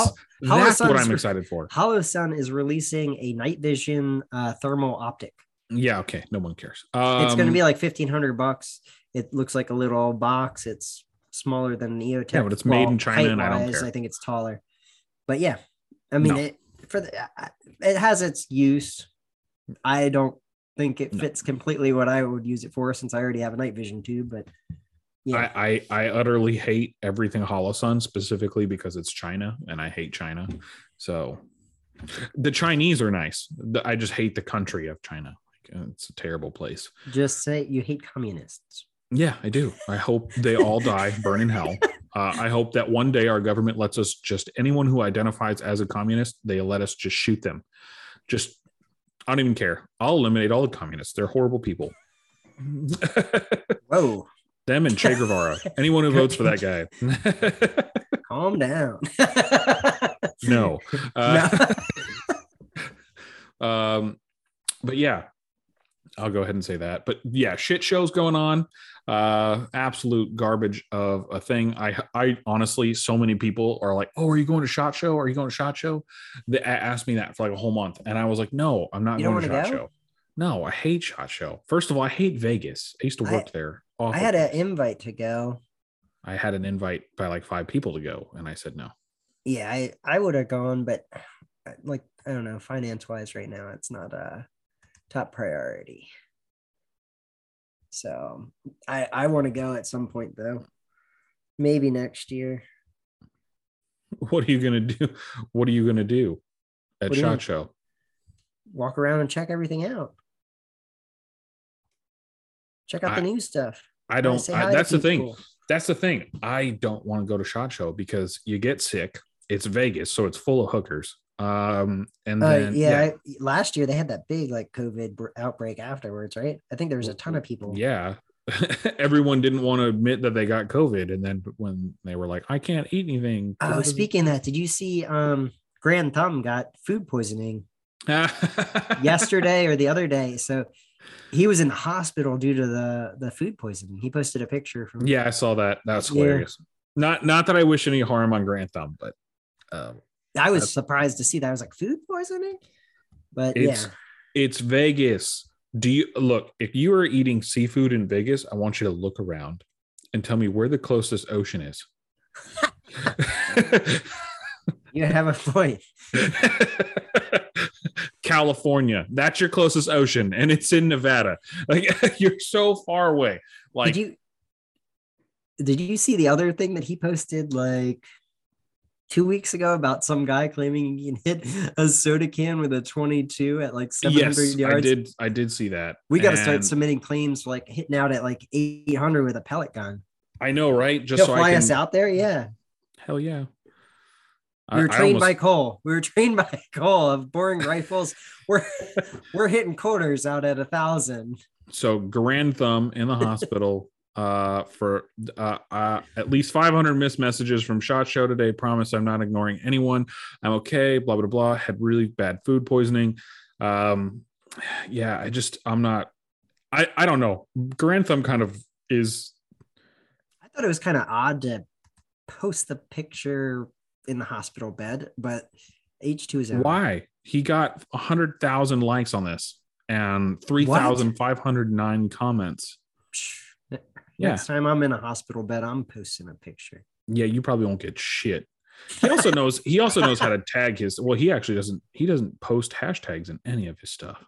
what I'm excited for. Holosun is releasing a night vision thermal optic. Yeah, okay. No one cares. It's going to be like $1,500. It looks like a little box. It's smaller than an EOTech. Yeah, but it's made in China, and I don't care. I think it's taller. But yeah, I mean, it has its use. I don't think it fits completely what I would use it for, since I already have a night vision tube. But yeah, I utterly hate everything Holosun, specifically because it's China, and I hate China. So the Chinese are nice. I just hate the country of China. It's a terrible place. Just say you hate communists. Yeah, I do. I hope they all die, burn in hell. I hope that one day our government lets us just, anyone who identifies as a communist, they let us just shoot them. Just, I don't even care. I'll eliminate all the communists. They're horrible people. Whoa. Them and Che Guevara. Anyone who votes for that guy. Calm down. No. No. But yeah. I'll go ahead and say that. But yeah, shit show's going on. Absolute garbage of a thing. I honestly, so many people are like, "Oh, are you going to SHOT Show? Are you going to SHOT Show?" They asked me that for like a whole month, and I was like, "No, I'm not going to SHOT Show. No, I hate SHOT Show. First of all, I hate Vegas. I used to work there. I had an invite to go. I had an invite by like 5 people to go, and I said no. Yeah, I would have gone, but like, I don't know, finance-wise right now, it's not a top priority. So I want to go at some point, though. Maybe next year. What are you going to do? What are you going to do at SHOT Show? Walk around and check everything out. Check out the new stuff. I don't. That's the thing. That's the thing. I don't want to go to SHOT Show because you get sick. It's Vegas, so it's full of hookers. And then last year they had that big like COVID outbreak afterwards, right? I think there was a ton of people. Yeah, everyone didn't want to admit that they got COVID, and then when they were like, "I can't eat anything." Oh, speaking of that, did you see Grand Thumb got food poisoning yesterday or the other day? So. He was in the hospital due to the food poisoning. He posted a picture from. Yeah, I saw that. That's hilarious. Yeah. Not that I wish any harm on Grand Thumb, but I was surprised to see that. I was like, food poisoning? But it's Vegas. Do you look, if you are eating seafood in Vegas, I want you to look around and tell me where the closest ocean is. You have a point. California, that's your closest ocean, and it's in Nevada. Like, you're so far away. Like, did you see the other thing that he posted like 2 weeks ago about some guy claiming he can hit a soda can with a 22 at like 700 yards? I did see that. We got to start submitting claims for like hitting out at like 800 with a pellet gun. I know, right? Just he'll so fly I can... us out there. Yeah, hell yeah. We were trained by Cole. We were trained by Cole of Boring Rifles. We're hitting quarters out at 1,000. So Grand Thumb in the hospital for at least 500 missed messages from SHOT Show today. Promise I'm not ignoring anyone. I'm okay. Blah, blah, blah. Had really bad food poisoning. I'm not. I don't know. Grand Thumb kind of is. I thought it was kind of odd to post the picture in the hospital bed, but H2 is out. Why? He got 100,000 likes on this and 3,509 comments. Next time I'm in a hospital bed, I'm posting a picture. Yeah, you probably won't get shit. He also knows. He also knows how to tag his. Well, he actually doesn't. He doesn't post hashtags in any of his stuff.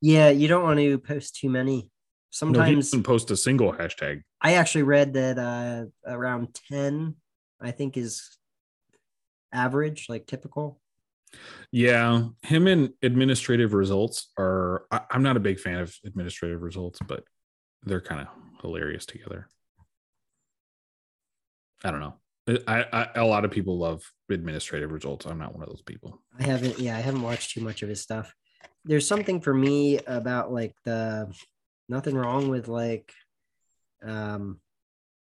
Yeah, you don't want to post too many. Sometimes he doesn't post a single hashtag. I actually read that around 10, I think, is average, like typical. Yeah, him and administrative results are. I'm not a big fan of administrative results, but they're kind of hilarious together. I don't know. A lot of people love administrative results. I'm not one of those people. I haven't watched too much of his stuff. There's something for me about like the nothing wrong with like wearing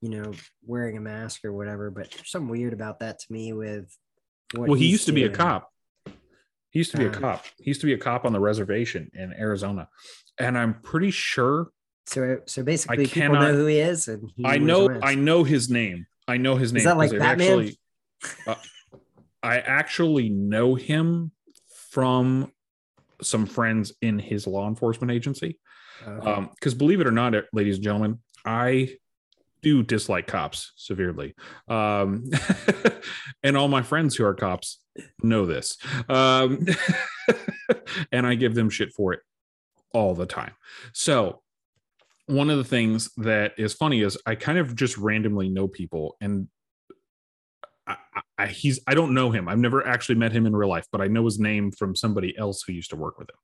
a mask or whatever, but there's something weird about that to me with. Well, he used to be a cop. He used to be a cop. He used to be a cop on the reservation in Arizona. And I'm pretty sure. So basically people know who he is. And I know his name. I know his name. Is that like Batman? I actually know him from some friends in his law enforcement agency. Because believe it or not, ladies and gentlemen, I do dislike cops severely. And all my friends who are cops know this. And I give them shit for it all the time. So one of the things that is funny is I kind of just randomly know people, and I don't know him. I've never actually met him in real life, but I know his name from somebody else who used to work with him.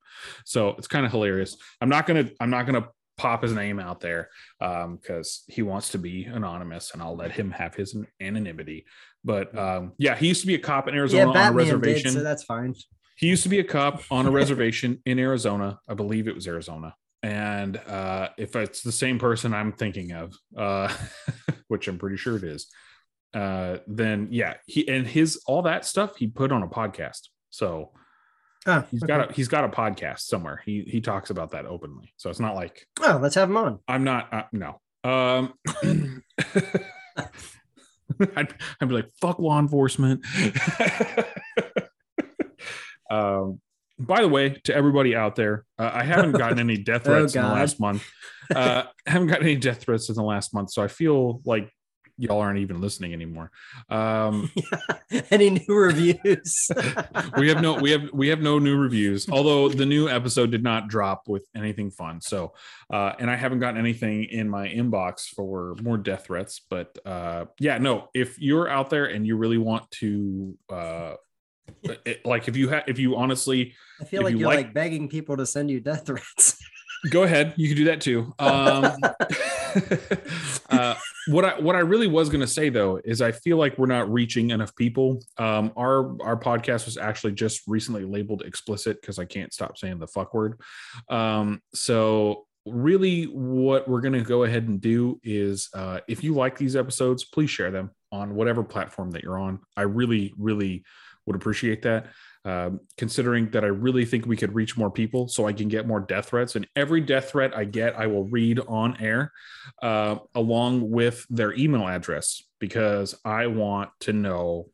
So it's kind of hilarious. I'm not gonna pop his name out there because he wants to be anonymous, and I'll let him have his anonymity. But he used to be a cop in Arizona on a reservation. So that's fine. He used to be a cop on a reservation in Arizona. I believe it was Arizona. And if it's the same person I'm thinking of, which I'm pretty sure it is, then he and his all that stuff he put on a podcast. So he's got a podcast somewhere. He talks about that openly, so it's not like, oh, let's have him on. I'm not I'd be like, fuck law enforcement. by the way, to everybody out there, I haven't gotten any death threats in the last month. Haven't gotten any death threats in the last month, so I feel like y'all aren't even listening anymore. Any new reviews? we have no new reviews, although the new episode did not drop with anything fun. So and I haven't gotten anything in my inbox for more death threats, but yeah, no, if you're out there and you really want to if you honestly I feel like you're begging people to send you death threats. Go ahead, you can do that too. What I really was going to say though is I feel like we're not reaching enough people. Our podcast was actually just recently labeled explicit because I can't stop saying the fuck word. So really, what we're going to go ahead and do is if you like these episodes, please share them on whatever platform that you're on. I really, really would appreciate that. Considering that I really think we could reach more people so I can get more death threats, and every death threat I get, I will read on air along with their email address, because I want to know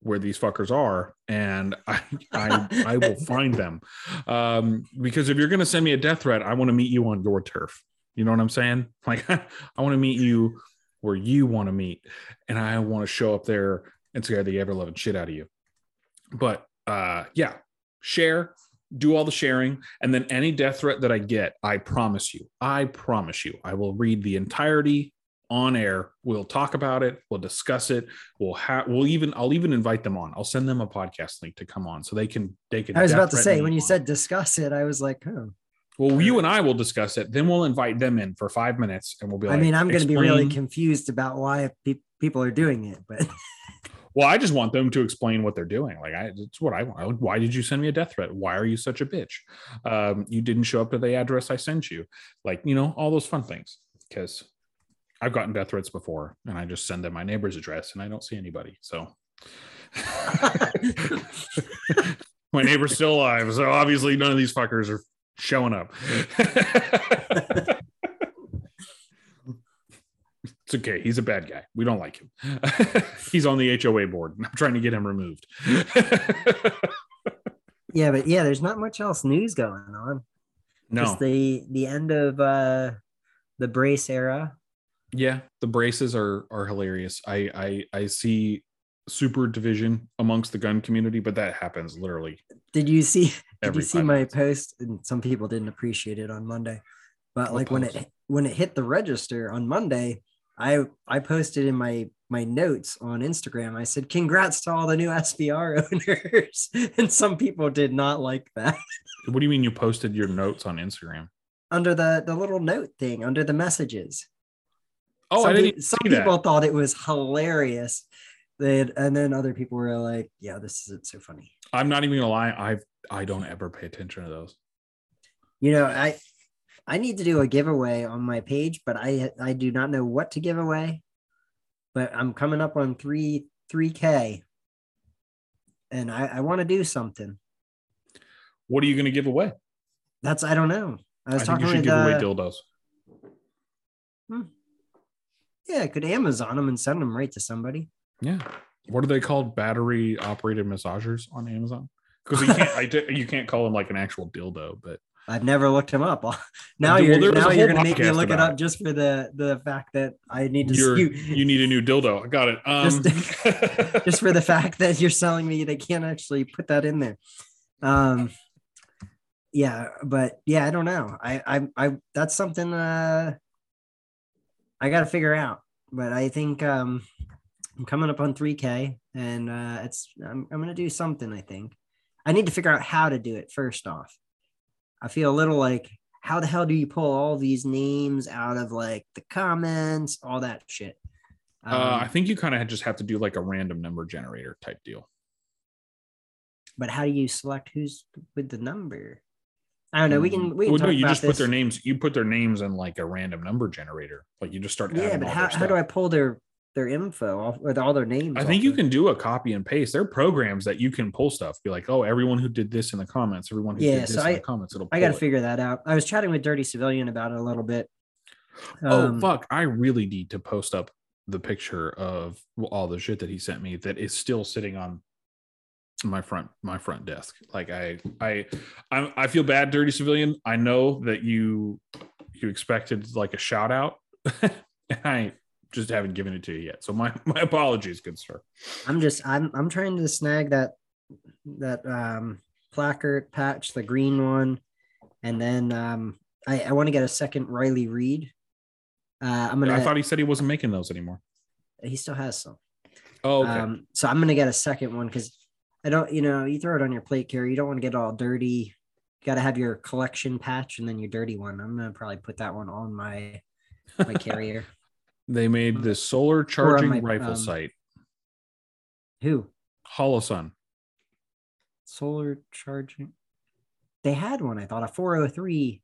where these fuckers are, and I will find them. Because if you're going to send me a death threat, I want to meet you on your turf. You know what I'm saying? Like I want to meet you where you want to meet, and I want to show up there and scare the ever loving shit out of you. But yeah, share, do all the sharing, and then any death threat that I get, I promise you, I will read the entirety on air. We'll talk about it. We'll discuss it. I'll even invite them on. I'll send them a podcast link to come on so they can. I was about to say, when you said discuss it, I was like, oh. Well, you and I will discuss it. Then we'll invite them in for 5 minutes, and we'll be like, I mean, I'm going to be really confused about why people are doing it, but. Well, I just want them to explain what they're doing. Like, it's what I want. Why did you send me a death threat? Why are you such a bitch? You didn't show up to the address I sent you. Like, you know, all those fun things. Because I've gotten death threats before, and I just send them my neighbor's address, and I don't see anybody. So my neighbor's still alive. So obviously none of these fuckers are showing up. It's okay. He's a bad guy. We don't like him. He's on the HOA board, and I'm trying to get him removed. Yeah, but yeah, there's not much else news going on. No, just the end of the brace era. Yeah, the braces are hilarious. I see super division amongst the gun community, but that happens literally. Did you see my post? And some people didn't appreciate it on Monday, but like when it hit the register on Monday. I posted in my notes on Instagram. I said, "Congrats to all the new SBR owners," and some people did not like that. What do you mean you posted your notes on Instagram? Under the little note thing, under the messages. Oh, some people thought it was hilarious. And then other people were like, "Yeah, this isn't so funny." I'm not even gonna lie. I don't ever pay attention to those. You know, I need to do a giveaway on my page, but I do not know what to give away. But I'm coming up on 3K, and I want to do something. What are you going to give away? I don't know. I think you should give away dildos. Yeah, I could Amazon them and send them right to somebody. Yeah. What are they called? Battery operated massagers on Amazon? Because you can't call them like an actual dildo, but. I've never looked him up. Now you're going to make me look it up just for the fact that I need to. You need a new dildo. I got it. Just for the fact that you're selling me, they can't actually put that in there. Yeah, but yeah, I don't know. I that's something I got to figure out. But I think I'm coming up on 3K, and I'm going to do something. I think I need to figure out how to do it first off. I feel a little like, how the hell do you pull all these names out of like the comments, all that shit? I think you kind of just have to do like a random number generator type deal. But how do you select who's with the number? I don't know. You just put their names. You put their names in like a random number generator. Like you just start. Yeah, but how do I pull their info off with all their names? I think you can do a copy and paste. There are programs that you can pull stuff. Be like, oh, everyone who did this in the comments, everyone who did this in the comments. I got to figure that out. I was chatting with Dirty Civilian about it a little bit. Oh fuck! I really need to post up the picture of all the shit that he sent me that is still sitting on my front desk. Like I feel bad, Dirty Civilian. I know that you expected like a shout out, and I just haven't given it to you yet. So my apologies, good sir. I'm trying to snag that placard patch, the green one, and then I want to get a second Riley Reed. I thought he said he wasn't making those anymore. He still has some. Oh, okay. So I'm gonna get a second one because I don't, you throw it on your plate carrier, you don't want to get all dirty. You gotta have your collection patch and then your dirty one. I'm gonna probably put that one on my carrier. They made this solar charging rifle sight. Who? Holosun. Solar charging. They had one, I thought, a 403.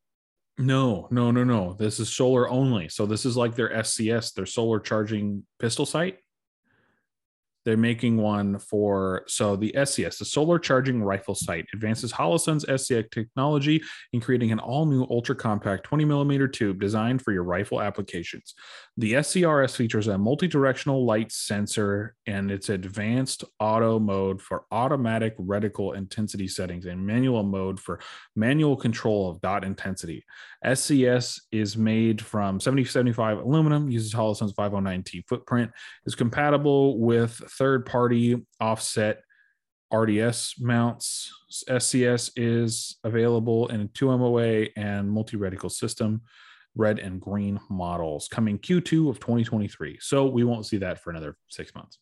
No. This is solar only. So this is like their SCS, their solar charging pistol sight. They're making one for, so the SCS, the solar charging rifle sight, advances Holosun's SCS technology in creating an all-new ultra-compact 20mm tube designed for your rifle applications. The SCRS features a multi-directional light sensor and its advanced auto mode for automatic reticle intensity settings and manual mode for manual control of dot intensity. SCS is made from 7075 aluminum, uses Holosun's 509T footprint, is compatible with third-party offset RDS mounts. SCS is available in a 2MOA and multi-reticle system, red and green models, coming Q2 of 2023. So we won't see that for another 6 months.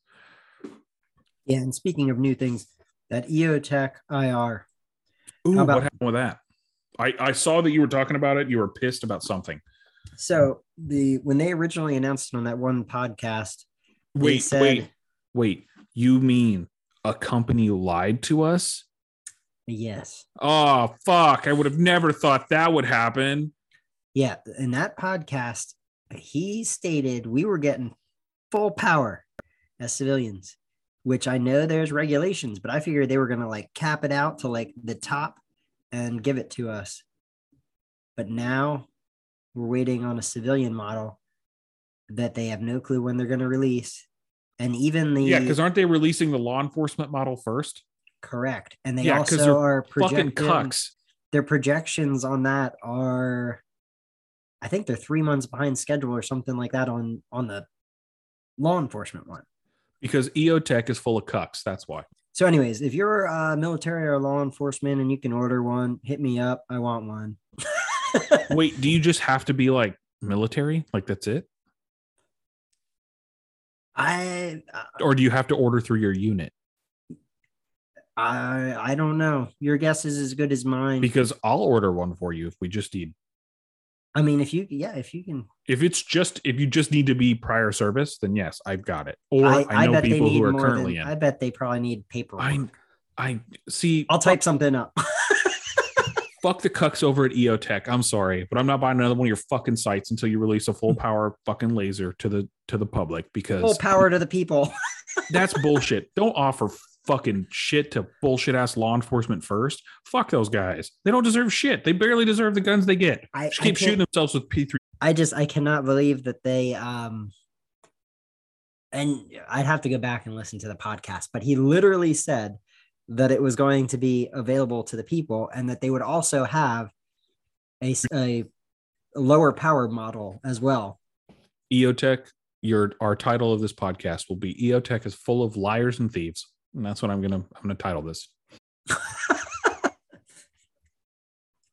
Yeah, and speaking of new things, that EOTech IR. Ooh, what happened with that? I saw that you were talking about it. You were pissed about something. So when they originally announced it on that one podcast, Wait, you mean a company lied to us? Yes. Oh, fuck. I would have never thought that would happen. Yeah. In that podcast, he stated we were getting full power as civilians, which I know there's regulations, but I figured they were going to like cap it out to like the top and give it to us. But now we're waiting on a civilian model that they have no clue when they're going to release. And even because aren't they releasing the law enforcement model first? Correct. And they also are fucking cucks. Their projections on that are, I think they're 3 months behind schedule or something like that on the law enforcement one. Because EOTech is full of cucks. That's why. So anyways, if you're military or law enforcement and you can order one, hit me up. I want one. Wait, do you just have to be like military? Like that's it? Or do you have to order through your unit? I don't know. Your guess is as good as mine. Because I'll order one for you if we just need. I mean, if you can. If you just need to be prior service, then yes, I've got it. Or I know people who are currently in. I bet they probably need paperwork. I see. I'll type something up. Fuck the cucks over at EOTech. I'm sorry, but I'm not buying another one of your fucking sites until you release a full power fucking laser to the public, because full power to the people. That's bullshit. Don't offer fucking shit to bullshit ass law enforcement first. Fuck those guys. They don't deserve shit. They barely deserve the guns they get. Just keep shooting themselves with P3. I cannot believe that they and I'd have to go back and listen to the podcast, but he literally said that it was going to be available to the people and that they would also have a lower power model as well. EOTech, our title of this podcast will be EOTech is full of liars and thieves. And that's what I'm going to title this.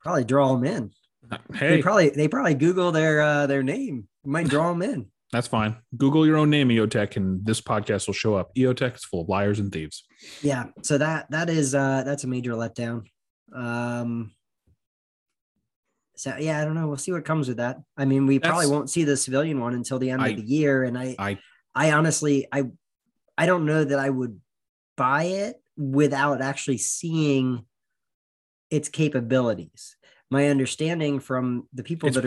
Probably draw them in. Hey, they probably Google their name. It might draw them in. That's fine. Google your own name, EOTech, and this podcast will show up. EOTech is full of liars and thieves. Yeah. So that's a major letdown. So yeah, I don't know. We'll see what comes with that. I mean, we probably won't see the civilian one until the end of the year. And I honestly, I don't know that I would buy it without actually seeing its capabilities. My understanding from the people it's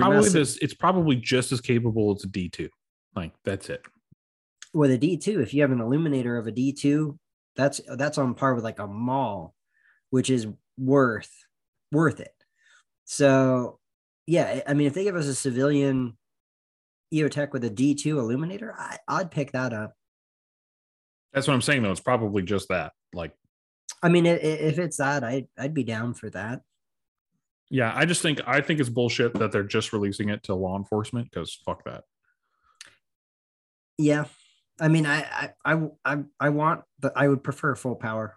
probably just as capable as a D2. Like that's it. With a D2, if you have an illuminator of a D2, that's on par with like a Maul, which is worth it. So yeah, I mean, if they give us a civilian EOTech with a D2 illuminator, I'd pick that up. That's what I'm saying though. It's probably just that. Like I mean, if it's that, I'd be down for that. Yeah, I think it's bullshit that they're just releasing it to law enforcement, because fuck that. Yeah, I mean, I would prefer full power.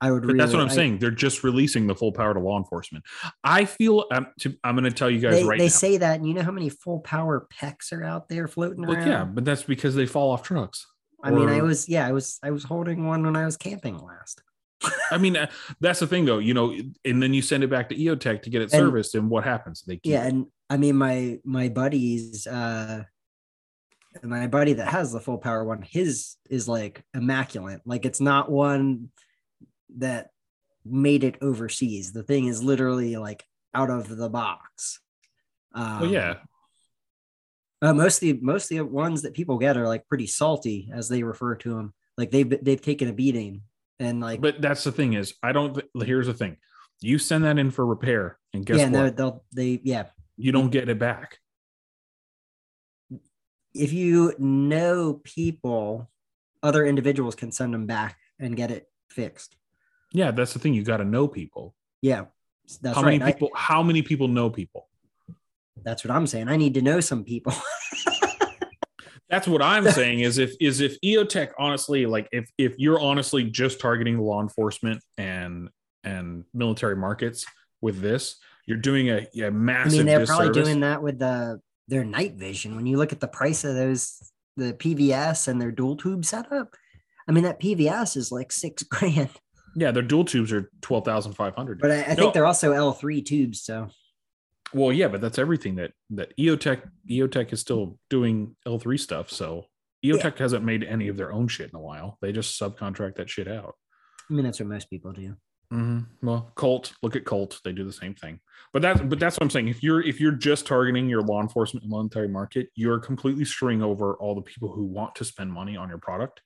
That's what I'm saying. They're just releasing the full power to law enforcement. I feel I'm going to tell you guys right now. They say that, and you know how many full power pecs are out there floating around? Yeah, but that's because they fall off trucks. I was holding one when I was camping last. I mean, that's the thing, though. You know, and then you send it back to EOTech to get it serviced, and what happens? They keep it. And I mean, my buddy that has the full power one, his is like immaculate. Like, it's not one that made it overseas. The thing is literally like out of the box. Most of the ones that people get are like pretty salty, as they refer to them. Like they've taken a beating, and like. But that's the thing is, here's the thing: you send that in for repair, and guess what? You don't get it back. If you know people, other individuals can send them back and get it fixed. Yeah, that's the thing. You got to know people. Yeah, that's right. How many people know people? That's what I'm saying. I need to know some people. That's what I'm saying is if EOTech, honestly, like if you're honestly just targeting law enforcement and military markets with this, you're doing a massive disservice. I mean, they're probably doing that with their night vision. When you look at the price of the PVS and their dual tube setup, I mean, that PVS is like $6,000. Yeah, their dual tubes are $12,500. But I think they're also L3 tubes, so. Well, yeah, but that's everything that EOTech is still doing L3 stuff. So EOTech hasn't made any of their own shit in a while. They just subcontract that shit out. I mean, that's what most people do. Mm-hmm. Well, look at Colt. They do the same thing. But that's what I'm saying. If you're just targeting your law enforcement and military market, you're completely screwing over all the people who want to spend money on your product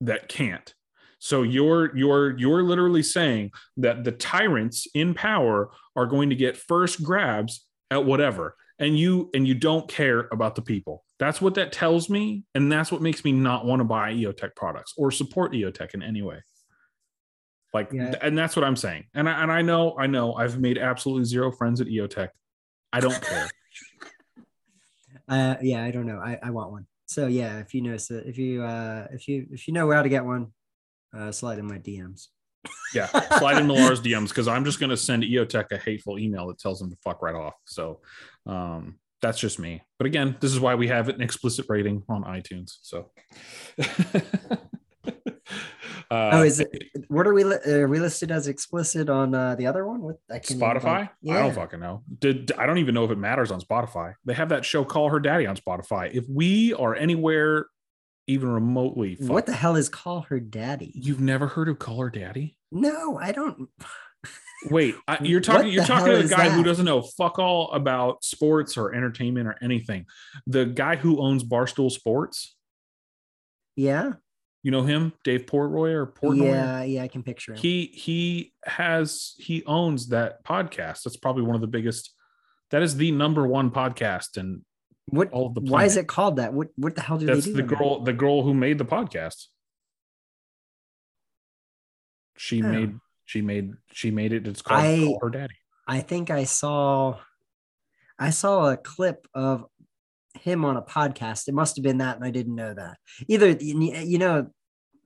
that can't. So you're literally saying that the tyrants in power are going to get first grabs at whatever, and you don't care about the people. That's what that tells me, and that's what makes me not want to buy EOTech products or support EOTech in any way. Like, yeah. And that's what I'm saying. And I know I've made absolutely zero friends at EOTech. I don't care. Yeah, I don't know. I want one. So yeah, if you know how to get one. Slide in my DMs. Yeah, slide in Millar's DMs, because I'm just going to send EOTech a hateful email that tells them to fuck right off. So that's just me. But again, this is why we have an explicit rating on iTunes. So, are we listed as explicit on the other one? Spotify? Yeah. I don't fucking know. I don't even know if it matters on Spotify. They have that show Call Her Daddy on Spotify. If we are anywhere even remotely fucked. What the hell is Call Her Daddy? You've never heard of Call Her Daddy? No, I don't. Wait, you're talking to the guy who doesn't know fuck all about sports or entertainment or anything. The guy who owns Barstool Sports. Yeah. You know him, Dave Portnoy or Portnoy? Yeah, I can picture him. He owns that podcast. That's probably one of the biggest. That is the number one podcast in what all the planet. Why is it called that? What the hell do they do? That's the girl who made the podcast. She made it. It's called Call Her Daddy. I think I saw a clip of him on a podcast. It must have been that, and I didn't know that. Either, you know,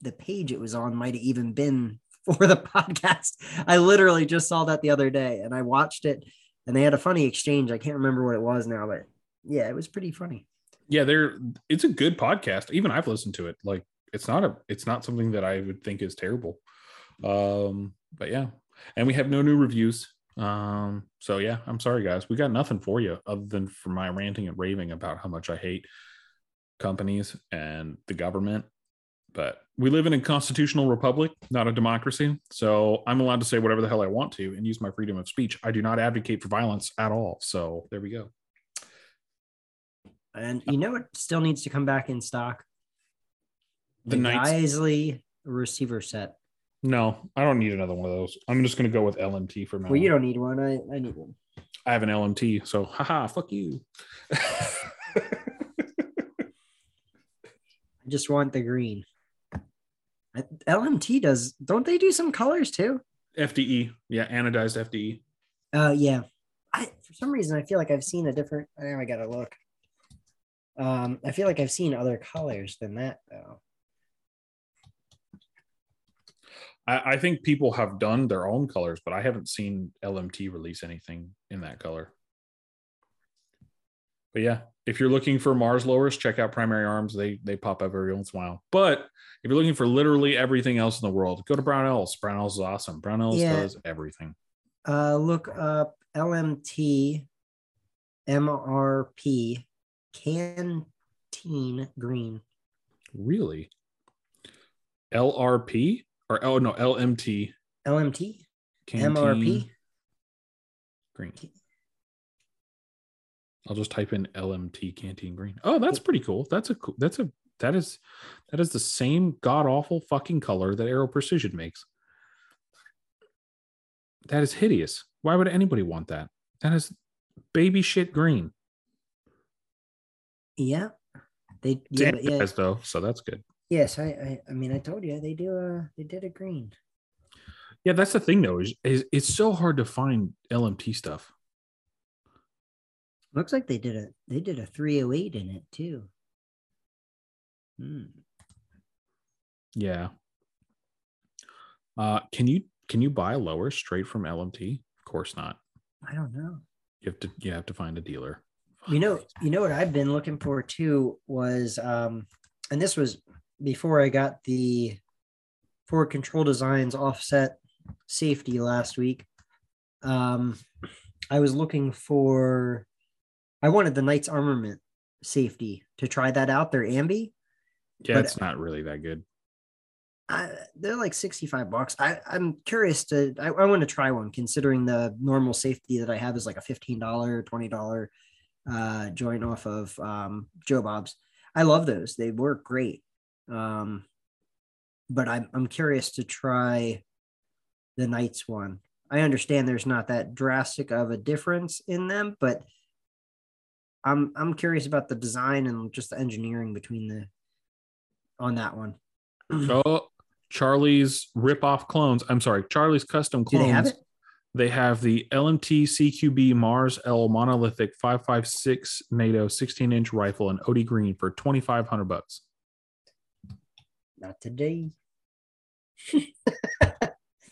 the page it was on might have even been for the podcast. I literally just saw that the other day, and I watched it, and they had a funny exchange. I can't remember what it was now, but yeah, it was pretty funny. Yeah, it's a good podcast. Even I've listened to it. Like, it's not something that I would think is terrible. But yeah, and we have no new reviews. So yeah, I'm sorry guys, we got nothing for you other than for my ranting and raving about how much I hate companies and the government. But we live in a constitutional republic, not a democracy. So I'm allowed to say whatever the hell I want to and use my freedom of speech. I do not advocate for violence at all. So there we go. And you know what still needs to come back in stock? The Geissele receiver set. No, I don't need another one of those. I'm just going to go with LMT for now. Well, you don't need one. I need one. I have an LMT, so haha, fuck you. I just want the green. LMT does, don't they do some colors too? FDE, yeah, anodized FDE. Yeah. For some reason, I feel like I've seen a different, oh, I gotta look. I feel like I've seen other colors than that though. I think people have done their own colors, but I haven't seen LMT release anything in that color. But yeah, if you're looking for Mars lowers, check out Primary Arms. They pop up every once in a while. But if you're looking for literally everything else in the world, go to Brownells. Brownells is awesome. Brownells does everything. Look up LMT MRP Canteen Green. Really? LRP? Or, oh, no, LMT. LMT? Canteen MRP? Green. I'll just type in LMT Canteen Green. Oh, that's pretty cool. That's a cool, that is the same god-awful fucking color that Aero Precision makes. That is hideous. Why would anybody want that? That is baby shit green. Yeah. They though, so that's good. Yes, I mean, I told you they do. They did a green. Yeah, that's the thing though. Is it's so hard to find LMT stuff. Looks like they did a 308 in it too. Yeah. Can you buy lower straight from LMT? Of course not. I don't know. You have to find a dealer. You know what I've been looking for too was and this was before I got the Forward Control Designs offset safety last week. I was looking for, I wanted the Knight's Armament safety to try that out. They're ambi. Yeah, it's not really that good. They're like $65. I'm curious to, I want to try one considering the normal safety that I have is like a $15, $20 joint off of Joe Bob's. I love those. They work great. But I'm curious to try the Knights one. I understand there's not that drastic of a difference in them, but I'm curious about the design and just the engineering between on that one. Oh, Charlie's rip-off clones. I'm sorry, Charlie's Custom Clones. Do they have it? They have the LMT CQB Mars L monolithic 5.56 NATO 16-inch rifle in OD green for $2,500. Not today.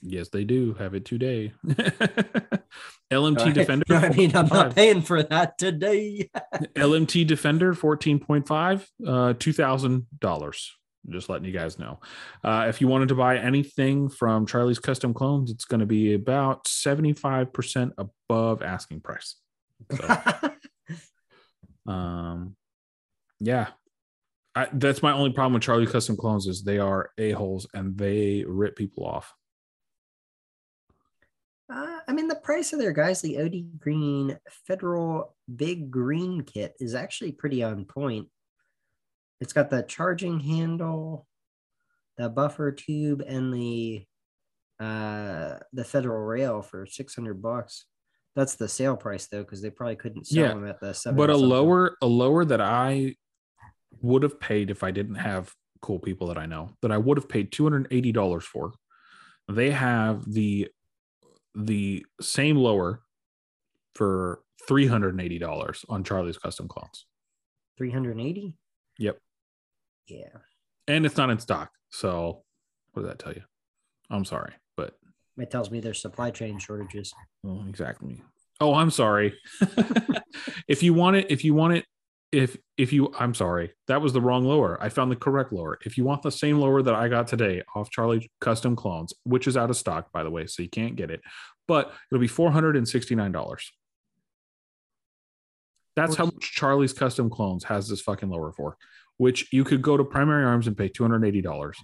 Yes, they do have it today. LMT Defender. No, I mean, I'm not paying for that today. LMT Defender 14.5, $2,000. Just letting you guys know. If you wanted to buy anything from Charlie's Custom Clones, it's going to be about 75% above asking price. So, yeah. That's my only problem with Charlie's Custom Clones is they are a-holes and they rip people off. I mean, the price of their Geissele OD Green Federal Big Green Kit is actually pretty on point. It's got the charging handle, the buffer tube, and the Federal Rail for $600. That's the sale price though, because they probably couldn't sell them at the $700. But a lower that I would have paid if I didn't have cool people that I know that I would have paid $280 for. They have the same lower for $380 on Charlie's Custom Clones. 380? Yep. Yeah. And it's not in stock. So what does that tell you? I'm sorry, but it tells me there's supply chain shortages. Well, exactly. Oh, I'm sorry. If you want it, I'm sorry, that was the wrong lower. I found the correct lower. If you want the same lower that I got today off Charlie Custom Clones, which is out of stock, by the way, so you can't get it, but it'll be $469. That's how much Charlie's Custom Clones has this fucking lower for, which you could go to Primary Arms and pay $280.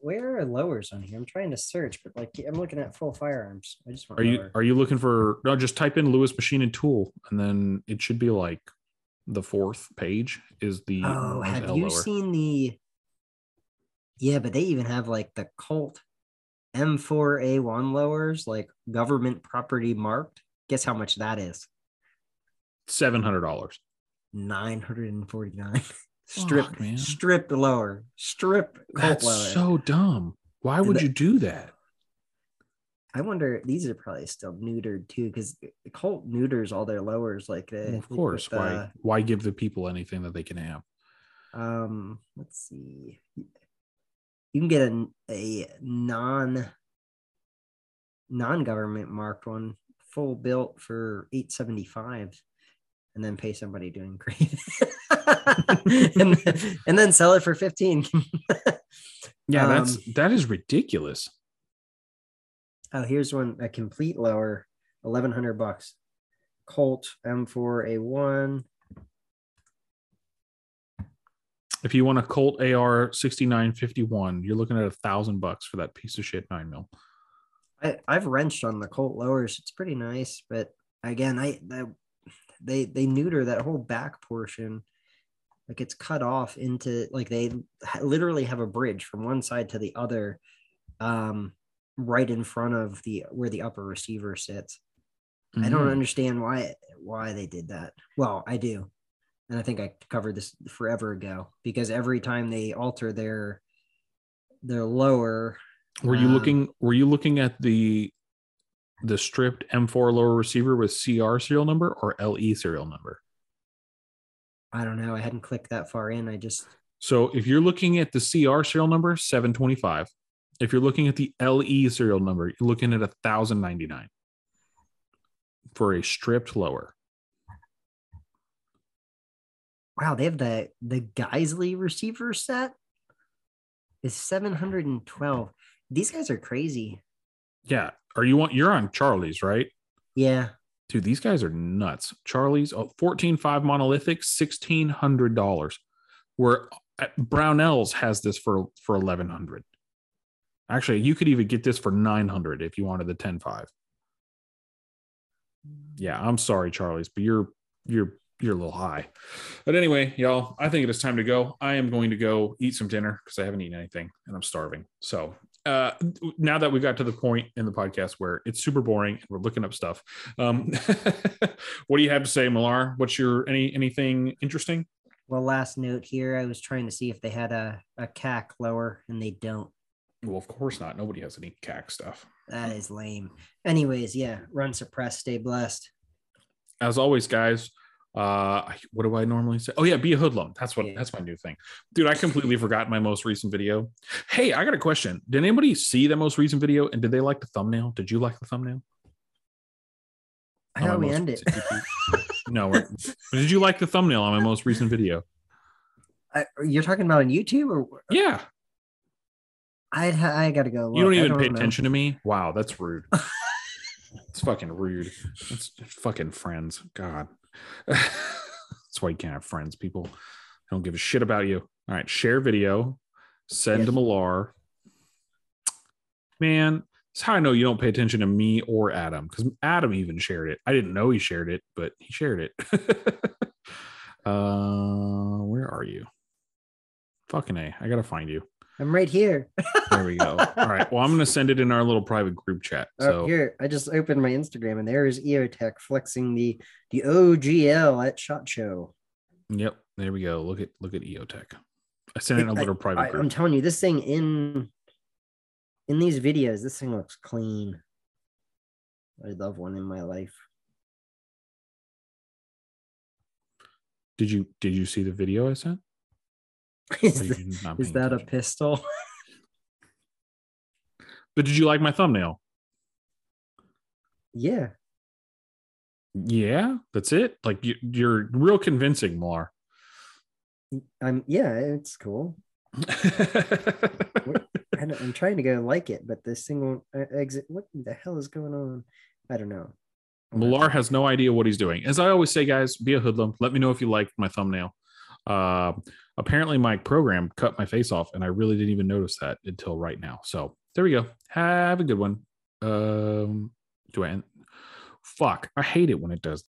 Where are lowers on here? I'm trying to search, but like I'm looking at full firearms. I just want. Are you looking for? No, just type in Lewis Machine and Tool, and then it should be like. The fourth page is the. Oh, have you seen the? Yeah, but they even have like the Colt M4A1 lowers, like government property marked. Guess how much that is? $700. $949. Strip lower. Strip Colt That's lower. So dumb. Why would you do that? I wonder, these are probably still neutered too, because Colt neuters all their lowers like that. Well, of course. Why give the people anything that they can have? Let's see. You can get a non-government marked one, full built for $875, and then pay somebody to engrave it, and then sell it for $15. Yeah, that is ridiculous. Oh, here's one, a complete lower, $1,100. Colt M4A1. If you want a Colt AR 6951, you're looking at $1,000 for that piece of shit 9mm. I've wrenched on the Colt lowers. It's pretty nice, but again, they neuter that whole back portion. Like, it's cut off into, like, they literally have a bridge from one side to the other, right in front of where the upper receiver sits. Mm-hmm. I don't understand why they did that. Well, I do, and I think I covered this forever ago, because every time they alter their lower. Were you looking at the stripped M4 lower receiver with CR serial number or LE serial number? I don't know. I hadn't clicked that far in. So if you're looking at the CR serial number, 725. If you're looking at the LE serial number, you're looking at 1,099 for a stripped lower. Wow, they have the Geissele receiver set is 712. These guys are crazy. Yeah. You're on Charlie's, right? Yeah. Dude, these guys are nuts. Charlie's 14.5 monolithic, $1,600. Where Brownells has this for $1,100. Actually, you could even get this for $900 if you wanted the 10.5. Yeah, I'm sorry, Charlie's, but you're a little high. But anyway, y'all, I think it is time to go. I am going to go eat some dinner because I haven't eaten anything and I'm starving. So now that we got to the point in the podcast where it's super boring and we're looking up stuff, what do you have to say, Millar? What's your anything interesting? Well, last note here, I was trying to see if they had a CAC lower, and they don't. Well, of course not. Nobody has any CAC stuff. That is lame. Anyways, yeah, run suppressed, stay blessed. As always, guys. What do I normally say? Oh yeah, be a hoodlum. That's my new thing, dude. I completely forgot my most recent video. Hey, I got a question. Did anybody see that most recent video, and did they like the thumbnail? Did you like the thumbnail? I know we end it. No, did you like the thumbnail on my most recent video? You're talking about on YouTube, or yeah. I gotta go look. You don't even pay attention to me. Wow, that's rude. It's fucking rude. It's fucking friends. God. That's why you can't have friends, people. I don't give a shit about you. All right, share video, send to Millar. Man, that's how I know you don't pay attention to me or Adam, because Adam even shared it. I didn't know he shared it, but he shared it. Where are you? Fucking A, I gotta find you. I'm right here. There we go. All right. Well, I'm going to send it in our little private group chat. So here, I just opened my Instagram, and there is EOTech flexing the OGL at SHOT Show. Yep. There we go. Look at EOTech. I sent it in a little private group. I'm telling you, this thing in these videos, this thing looks clean. I love one in my life. Did you see the video I sent? Is that a pistol? But did you like my thumbnail? Yeah, that's it. Like, you're real convincing, Millar. Yeah, it's cool. I'm trying to go like it, but this thing won't exit. What the hell is going on? I don't know. Millar has no idea what he's doing. As I always say, guys, be a hoodlum. Let me know if you like my thumbnail. Apparently my program cut my face off, and I really didn't even notice that until right now. So there we go. Have a good one. Do I end? Fuck, I hate it when it does.